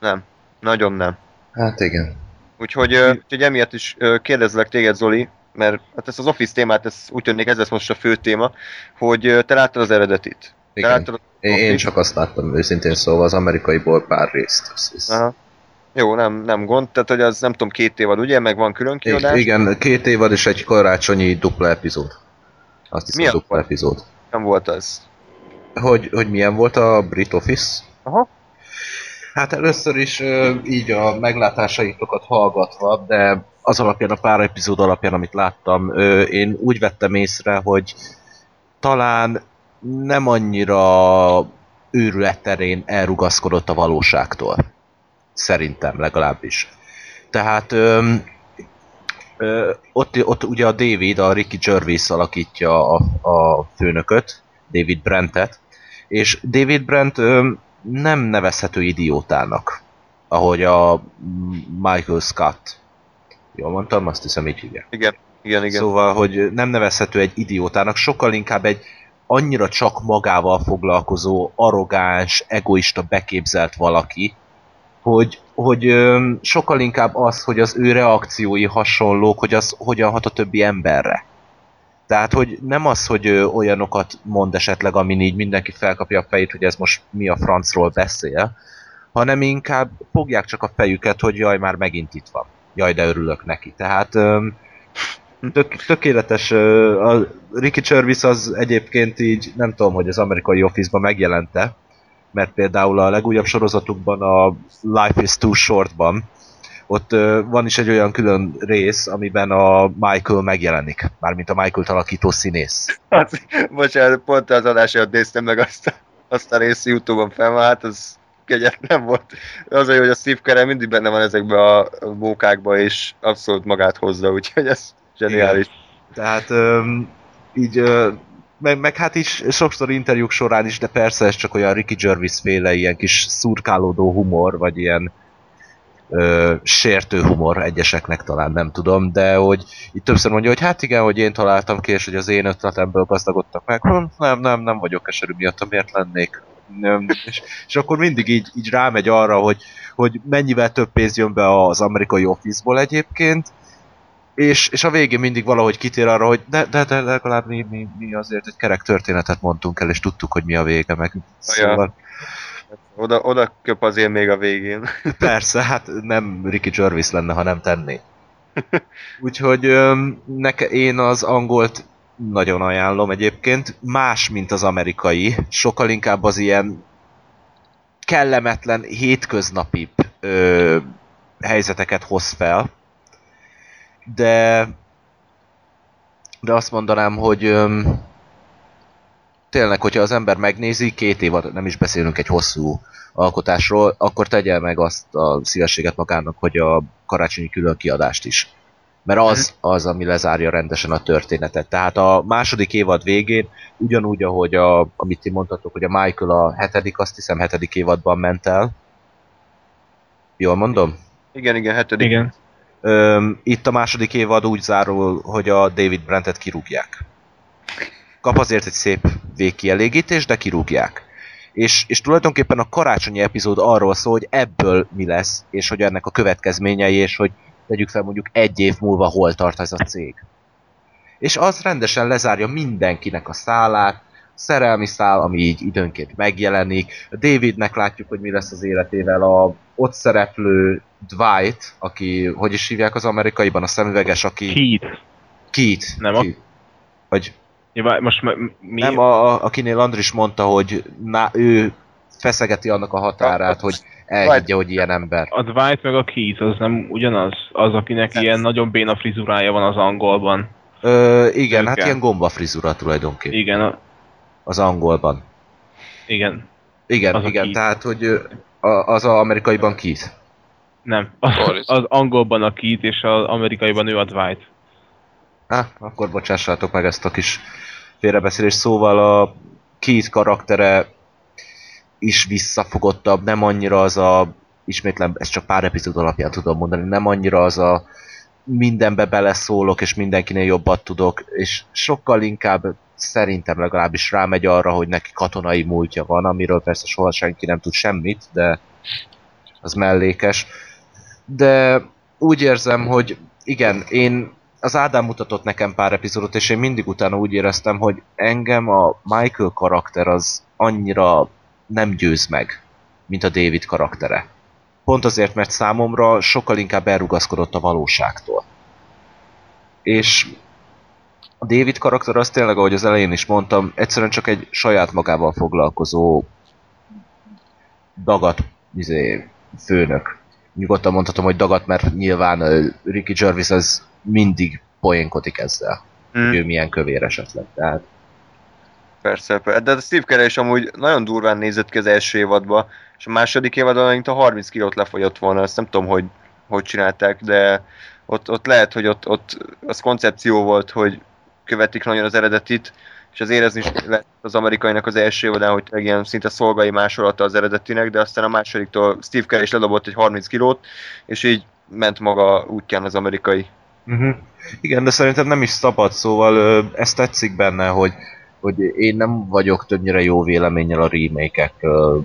Nem, nagyon nem. Hát igen. Úgyhogy, úgyhogy emiatt is kérdezlek téged, Zoli, mert hát ezt az Office témát, ez úgy tűnik, ez lesz most a fő téma, hogy te láttad az eredetit. Igen. Láttad az... Én, én csak azt láttam őszintén szóval, az amerikaiból pár részt. Aha. Jó, nem, nem gond, tehát hogy az nem tudom, két évad, ugye? Meg van külön kiadás? Igen, két évad és egy karácsonyi dupla epizód. Azt hiszem, milyen dupla epizód. Nem volt az? Hogy, hogy milyen volt a Brit Office? Aha. Hát először is így a meglátásaitokat hallgatva, de az alapján, a pár epizód alapján, amit láttam, én úgy vettem észre, hogy talán nem annyira őrület terén elrugaszkodott a valóságtól. Szerintem legalábbis. Tehát ö, ö, ott, ott ugye a David, a Ricky Gervais alakítja a, a főnököt, David Brentet, és David Brent ö, nem nevezhető idiótának, ahogy a Michael Scott. Jól mondtam, azt hiszem így ugye. Igen, igen, igen. Szóval, hogy nem nevezhető egy idiótának, sokkal inkább egy annyira csak magával foglalkozó, arrogáns, egoista, beképzelt valaki, Hogy, hogy sokkal inkább az, hogy az ő reakciói hasonlók, hogy az hogyan hat a többi emberre. Tehát, hogy nem az, hogy olyanokat mond esetleg, amin így mindenki felkapja a fejét, hogy ez most mi a francról beszél, hanem inkább fogják csak a fejüket, hogy jaj, már megint itt van. Jaj, de örülök neki. Tehát tök, tökéletes. A Ricky Gervais az egyébként így, nem tudom, hogy az amerikai Office-ban megjelente, mert például a legújabb sorozatukban, a Life is Too Short-ban, ott ö, van is egy olyan külön rész, amiben a Michael megjelenik. Mármint a Michael-t alakító színész. Hát, bocsánat, pont az adását néztem meg azt a, azt a rész YouTube-on fel, hát az kegyetlen volt. Az a jó, hogy a Steve Carell mindig benne van ezekben a mókákban, és abszolút magát hozza, úgyhogy ez zseniális. Igen. Tehát ö, így... Ö, Meg, meg hát is sokszor interjúk során is, de persze ez csak olyan Ricky Gervais féle ilyen kis szurkálódó humor, vagy ilyen ö, sértő humor egyeseknek talán, nem tudom, de hogy itt többször mondja, hogy hát igen, hogy én találtam ki, és hogy az én ötletemből gazdagodtak meg, hm, nem, nem, nem vagyok keserű miatt, miért lennék. Nem. És, és akkor mindig így, így rámegy arra, hogy, hogy mennyivel több pénz jön be az amerikai Office-ból egyébként, És, és a végén mindig valahogy kitér arra, hogy de, de, de legalább mi, mi, mi azért egy kerek történetet mondtunk el, és tudtuk, hogy mi a vége, meg szóval... Oda, oda köp azért még a végén. Persze, hát nem Ricky Gervais lenne, ha nem tenné. Úgyhogy neke, én az angolt nagyon ajánlom egyébként. Más, mint az amerikai. Sokkal inkább az ilyen kellemetlen, hétköznapi ö, helyzeteket hoz fel. De, de azt mondanám, hogy öm, tényleg, hogyha az ember megnézi, két évad, nem is beszélünk egy hosszú alkotásról, akkor tegye meg azt a szívességet magának, hogy a karácsonyi külön kiadást is. Mert az az, ami lezárja rendesen a történetet. Tehát a második évad végén, ugyanúgy, ahogy a, amit ti mondtatok, hogy a Michael a hetedik, azt hiszem hetedik évadban ment el. Jól mondom? Igen, igen, hetedik. Igen. Itt a második évad úgy zárul, hogy a David Brentet kirúgják. Kap azért egy szép végkielégítést, de kirúgják. És, és tulajdonképpen a karácsonyi epizód arról szól, hogy ebből mi lesz, és hogy ennek a következményei, és hogy tegyük fel mondjuk egy év múlva hol tart ez a cég. És az rendesen lezárja mindenkinek a szálát, szerelmi szál, ami így időnként megjelenik. A Davidnek látjuk, hogy mi lesz az életével, a ott szereplő Dwight, aki, hogy is hívják az amerikaiban, a szemüveges, aki... Keith. Keith. Nem Keith. A... Vagy... Ja, most mi... Nem, a, a, akinél Andris mondta, hogy na, ő feszegeti annak a határát, a, hogy elhiggye, hogy ilyen ember. A Dwight meg a Keith, az nem ugyanaz? Az, akinek nem. Ilyen nagyon béna frizurája van az angolban. Ö, igen, ők hát el. Ilyen gomba frizura tulajdonképpen. Igen, a... Az angolban. Igen. Igen, az igen, tehát, hogy az a amerikaiban Keith. Nem, az, az angolban a Keith, és az amerikaiban ő a Dwight. Há, akkor bocsássátok meg ezt a kis félrebeszélést. Szóval a Keith karaktere is visszafogottabb, nem annyira az a... Ismétlem, ezt csak pár epizód alapján tudom mondani, nem annyira az a mindenbe beleszólok, és mindenkinél jobbat tudok, és sokkal inkább... Szerintem legalábbis rámegy arra, hogy neki katonai múltja van, amiről persze soha senki nem tud semmit, de az mellékes. De úgy érzem, hogy igen, én az Ádám mutatott nekem pár epizódot, és én mindig utána úgy éreztem, hogy engem a Michael karakter az annyira nem győz meg, mint a David karaktere. Pont azért, mert számomra sokkal inkább elrugaszkodott a valóságtól. És a David karakter az tényleg, ahogy az elején is mondtam, egyszerűen csak egy saját magával foglalkozó dagat izé, főnök. Nyugodtan mondhatom, hogy dagat, mert nyilván uh, Ricky Gervais az mindig poénkodik ezzel. Mm. Ő milyen kövér esetleg, tehát... Persze, persze. De Steve Carell is amúgy nagyon durván nézett ki az első évadba, és a második évadban mint a harminc kilót lefogyott volna, ezt nem tudom, hogy, hogy csinálták, de ott, ott lehet, hogy ott, ott az koncepció volt, hogy követik nagyon az eredetit, és az érezni is lett az amerikainak az első évadán, hogy ilyen szinte szolgai másolata az eredetinek, de aztán a másodiktól Steve Carell is ledobott egy harminc kilót, és így ment maga útján az amerikai. Uh-huh. Igen, de szerintem nem is szabad, szóval ö, ezt tetszik benne, hogy, hogy én nem vagyok többnyire jó véleménnyel a remake-ek ö,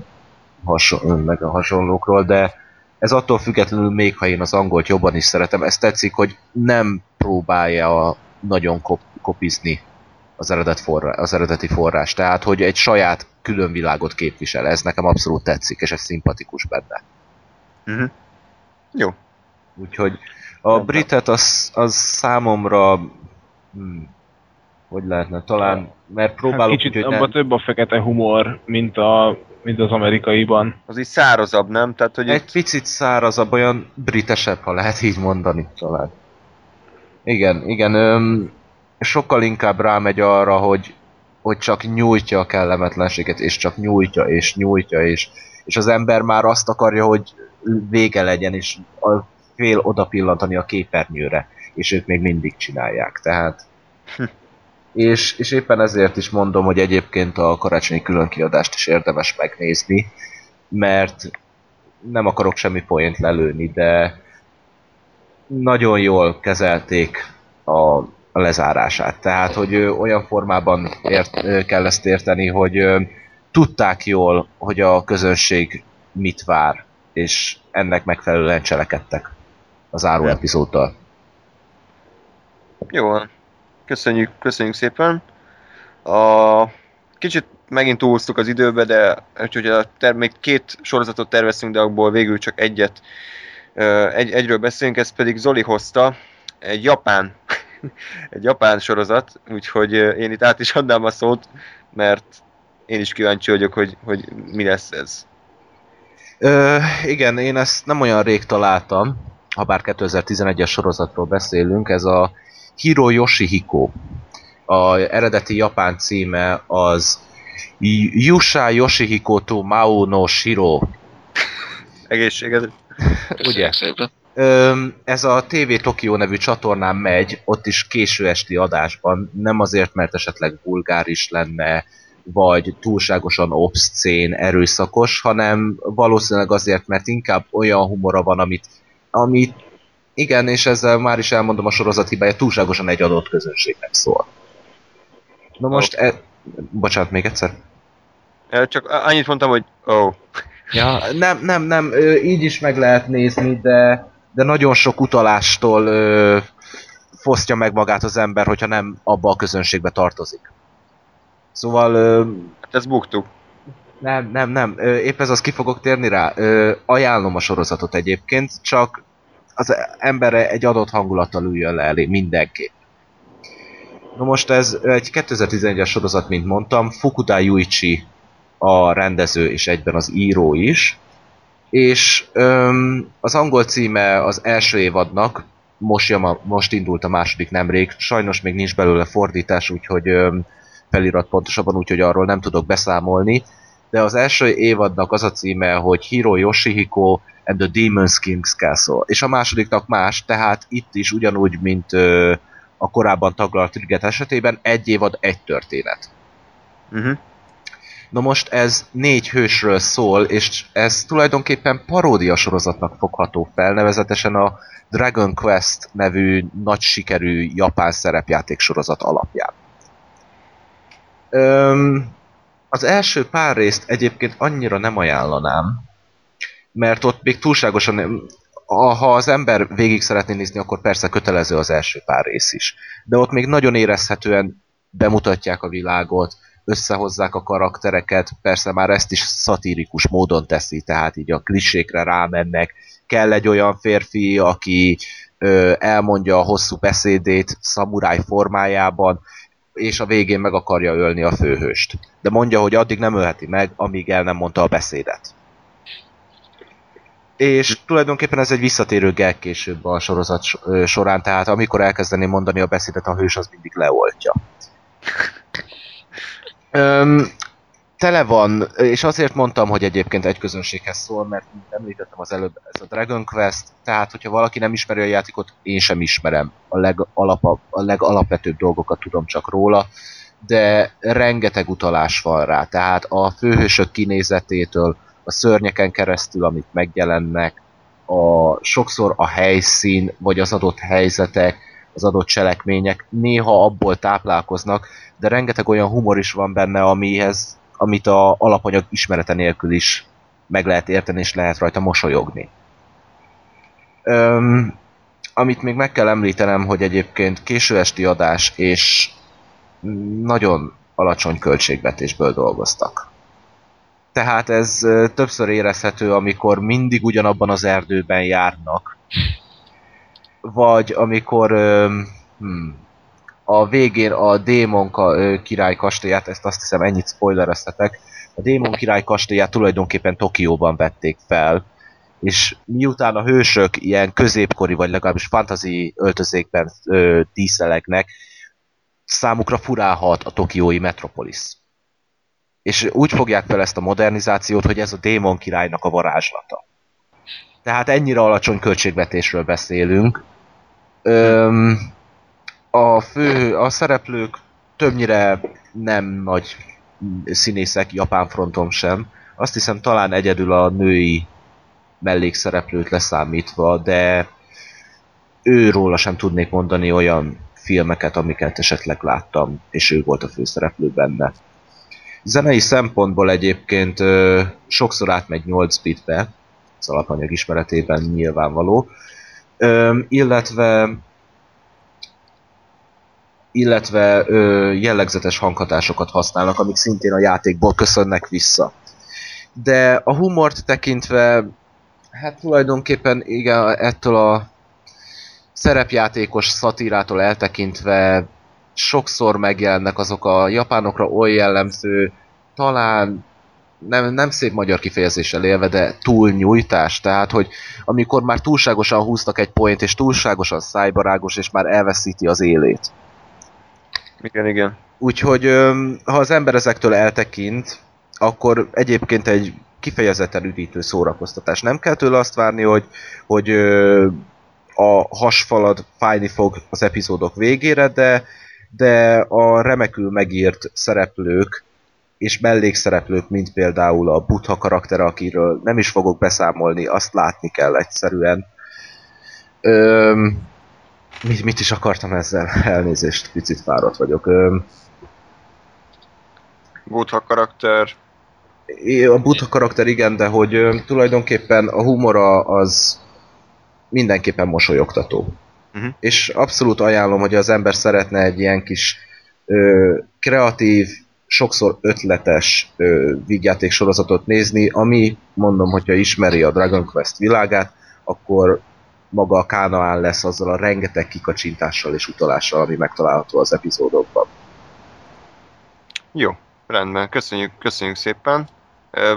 hason, meg a hasonlókról, de ez attól függetlenül, még ha én az angolt jobban is szeretem, ez tetszik, hogy nem próbálja a, nagyon kop, kopizni az, eredet forra, az eredeti forrás, tehát hogy egy saját külön világot képvisel, ez nekem abszolút tetszik, és ez szimpatikus benne. Uh-huh. Jó. Úgyhogy a britet az, az számomra, hmm, hogy lehetne talán, mert próbálok... Hát kicsit abban nem... több a fekete humor, mint, a, mint az amerikaiban. Az így szárazabb, nem? Tehát, hogy egy itt... picit szárazabb, olyan britesebb, ha lehet így mondani talán. Igen, igen, öm, sokkal inkább rámegy arra, hogy, hogy csak nyújtja a kellemetlenséget, és csak nyújtja, és nyújtja, és, és az ember már azt akarja, hogy vége legyen, és... A, fél oda pillantani a képernyőre, és ők még mindig csinálják, tehát. Hm. És, és éppen ezért is mondom, hogy egyébként a karácsonyi különkiadást is érdemes megnézni, mert nem akarok semmi poént lelőni, de nagyon jól kezelték a, a lezárását. Tehát, hogy olyan formában ért, kell ezt érteni, hogy tudták jól, hogy a közönség mit vár, és ennek megfelelően cselekedtek az záró epizóddal. Jó, köszönjük, köszönjük szépen. A, kicsit megint túloztuk az időbe, de úgyhogy a ter, még két sorozatot terveztünk, de abból végül csak egyet. Egy, egyről beszélünk, ez pedig Zoli hozta, egy japán, egy japán sorozat, úgyhogy én itt át is adnám a szót, mert én is kíváncsi vagyok, hogy, hogy mi lesz ez. Ö, igen, én ezt nem olyan rég találtam, ha bár kétezer-tizenegyes sorozatról beszélünk, ez a Hiro Yoshihiko. A eredeti japán címe az Yusha Yoshihiko to Mao no Shiro. Egészséged. Ugye? Ö, ez a té vé Tokio nevű csatornán megy, ott is késő esti adásban, nem azért, mert esetleg vulgáris lenne, vagy túlságosan obszcén, erőszakos, hanem valószínűleg azért, mert inkább olyan humora van, amit, amit igen, és ezzel már is elmondom a sorozat hibája, túlságosan egy adott közönségnek szól. Na most, oh. e- bocsánat, még egyszer? Csak annyit mondtam, hogy oh. Ja, nem, nem, nem, így is meg lehet nézni, de, de nagyon sok utalástól ö, fosztja meg magát az ember, hogyha nem abba a közönségbe tartozik. Szóval... Ö, hát ezt buktuk. Nem, nem, nem. Épp ez az, ki fogok térni rá. Ö, ajánlom a sorozatot egyébként, csak az embere egy adott hangulattal üljön le elé, mindenképp. Na most ez egy kétezer-tizenegyes sorozat, mint mondtam. Fukuda Yuichi a rendező és egyben az író is. És ö, az angol címe az első évadnak, most, jama, most indult a második nemrég. Sajnos még nincs belőle fordítás, úgyhogy... Ö, felirat pontosabban, úgyhogy arról nem tudok beszámolni, de az első évadnak az a címe, hogy Hiro Yoshihiko and the Demon's King's Castle, és a másodiknak más, tehát itt is ugyanúgy, mint ö, a korábban taglalt Riget esetében, egy évad, egy történet. Uh-huh. Na most ez négy hősről szól, és ez tulajdonképpen paródia sorozatnak fogható fel, nevezetesen a Dragon Quest nevű nagy sikerű japán szerepjáték sorozat alapján. Öm, az első pár részt egyébként annyira nem ajánlanám, mert ott még túlságosan ha az ember végig szeretné nézni, akkor persze kötelező az első pár rész is. De ott még nagyon érezhetően bemutatják a világot, összehozzák a karaktereket, persze már ezt is szatirikus módon teszi, tehát így a klisékre rámennek. Kell egy olyan férfi, aki ö, elmondja a hosszú beszédét szamuráj formájában, és a végén meg akarja ölni a főhőst. De mondja, hogy addig nem ölheti meg, amíg el nem mondta a beszédet. És tulajdonképpen ez egy visszatérő gag később a sorozat során, tehát amikor elkezdeni mondani a beszédet, a hős az mindig leoltja. Öm, tele van, és azért mondtam, hogy egyébként egy közönséghez szól, mert mint említettem az előbb, ez a Dragon Quest, tehát hogyha valaki nem ismeri a játékot, én sem ismerem. A, legalapa, a legalapvetőbb dolgokat tudom csak róla, de rengeteg utalás van rá, tehát a főhősök kinézetétől, a szörnyeken keresztül, amit megjelennek, a, sokszor a helyszín, vagy az adott helyzetek, az adott cselekmények néha abból táplálkoznak, de rengeteg olyan humor is van benne, amihez, amit az alapanyag ismerete nélkül is meg lehet érteni, és lehet rajta mosolyogni. Öm, amit még meg kell említenem, hogy egyébként késő esti adás, és nagyon alacsony költségvetésből dolgoztak. Tehát ez többször érezhető, amikor mindig ugyanabban az erdőben járnak. Vagy amikor hmm, a végén a Démon király kastélyát, ezt azt hiszem ennyit spoilereztetek, a Démon király kastélyát tulajdonképpen Tokióban vették fel, és miután a hősök ilyen középkori, vagy legalábbis fantasy öltözékben ö, díszelegnek, számukra furálhat a tokiói metropolis. És úgy fogják fel ezt a modernizációt, hogy ez a Démon királynak a varázslata. Tehát ennyire alacsony költségvetésről beszélünk. Öm, a, fő, a szereplők többnyire nem nagy színészek, japán fronton sem. Azt hiszem talán egyedül a női mellékszereplőt leszámítva, de őróla sem tudnék mondani olyan filmeket, amiket esetleg láttam, és ő volt a főszereplő benne. Zenei szempontból egyébként ö, sokszor átmegy nyolc bitbe, az alapanyag ismeretében nyilvánvaló, ö, illetve, illetve ö, jellegzetes hanghatásokat használnak, amik szintén a játékból köszönnek vissza. De a humort tekintve, hát tulajdonképpen igen, ettől a szerepjátékos szatírától eltekintve sokszor megjelennek azok a japánokra oly jellemző, talán nem, nem szép magyar kifejezéssel élve, de túlnyújtás. Tehát, hogy amikor már túlságosan húztak egy point, és túlságosan szájbarágos, és már elveszíti az élét. Igen, igen. Úgyhogy ha az ember ezektől eltekint, akkor egyébként egy kifejezetten üdítő szórakoztatás. Nem kell tőle azt várni, hogy, hogy a hasfalad fájni fog az epizódok végére, de de a remekül megírt szereplők és mellékszereplők, mint például a Buddha karaktere, akiről nem is fogok beszámolni, azt látni kell egyszerűen. Öm, mit, mit is akartam ezzel? Elnézést, picit fáradt vagyok. Öm, Buddha karakter. A Buddha karakter, igen, de hogy öm, tulajdonképpen a humora az mindenképpen mosolyogtató. Uh-huh. És abszolút ajánlom, hogy az ember szeretne egy ilyen kis ö, kreatív, sokszor ötletes ö, vígjáték sorozatot nézni, ami, mondom, hogyha ismeri a Dragon Quest világát, akkor maga a Kánaán lesz azzal a rengeteg kikacsintással és utalással, ami megtalálható az epizódokban. Jó, rendben, köszönjük, köszönjük szépen.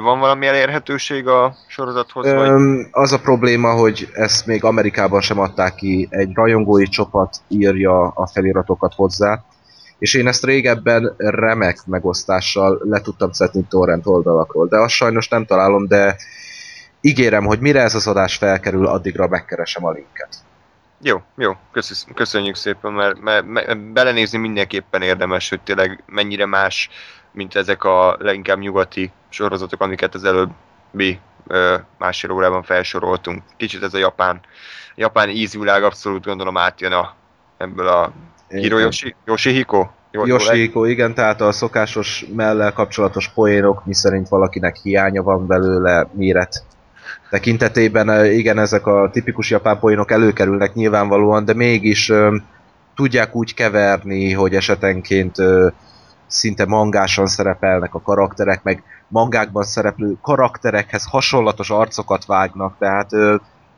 Van valami elérhetőség a sorozathoz? Öm, vagy? Az a probléma, hogy ezt még Amerikában sem adták ki, egy rajongói csapat írja a feliratokat hozzá, és én ezt régebben remek megosztással le tudtam szedni torrent oldalakról, de azt sajnos nem találom, de ígérem, hogy mire ez az adás felkerül, addigra megkeresem a linket. Jó, jó, köszönjük szépen, mert, mert, mert belenézni mindenképpen érdemes, hogy tényleg mennyire más, mint ezek a leginkább nyugati sorozatok, amiket az előbbi ö, másfél órában felsoroltunk. Kicsit ez a japán, japán ízvilág abszolút gondolom átjön a, ebből a Hiro Yoshi, Yoshihiko? Jól Yoshihiko, leg? Igen, tehát a szokásos mellel kapcsolatos poénok, miszerint valakinek hiánya van belőle, méret tekintetében igen, ezek a tipikus japán poénok előkerülnek nyilvánvalóan, de mégis tudják úgy keverni, hogy esetenként szinte mangásan szerepelnek a karakterek, meg mangákban szereplő karakterekhez hasonlatos arcokat vágnak, tehát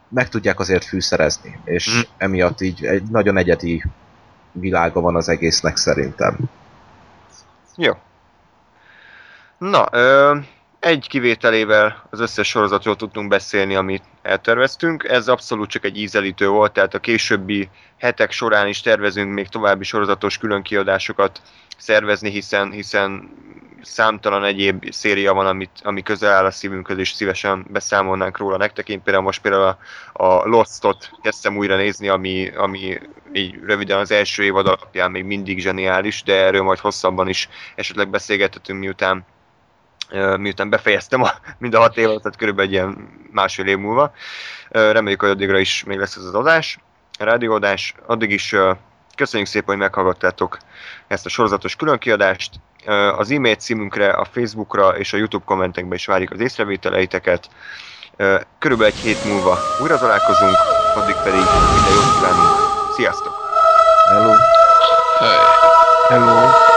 meg tudják azért fűszerezni, és mm. emiatt így egy nagyon egyedi világa van az egésznek szerintem. Jó. Na, ö, egy kivételével az összes sorozatról tudtunk beszélni, amit elterveztünk. Ez abszolút csak egy ízelítő volt, tehát a későbbi hetek során is tervezünk még további sorozatos különkiadásokat szervezni, hiszen, hiszen számtalan egyéb széria van, amit, ami közel áll a szívünkhöz, és szívesen beszámolnánk róla nektek. Én például most például a, a Lost-ot kezdtem újra nézni, ami, ami így röviden az első évad alapján még mindig zseniális, de erről majd hosszabban is esetleg beszélgethetünk, miután, miután befejeztem a, mind a hat évet, tehát körülbelül egy ilyen másfél év múlva. Reméljük, hogy addigra is még lesz ez az adás, a rádióadás. Addig is köszönjük szépen, hogy meghallgattátok ezt a sorozatos különkiadást. Az e-mail címünkre, a Facebookra és a YouTube kommentekben is várjuk az észrevételeiteket. Körülbelül egy hét múlva újra találkozunk, addig pedig minden jót kívánunk. Sziasztok! Hello! Hello!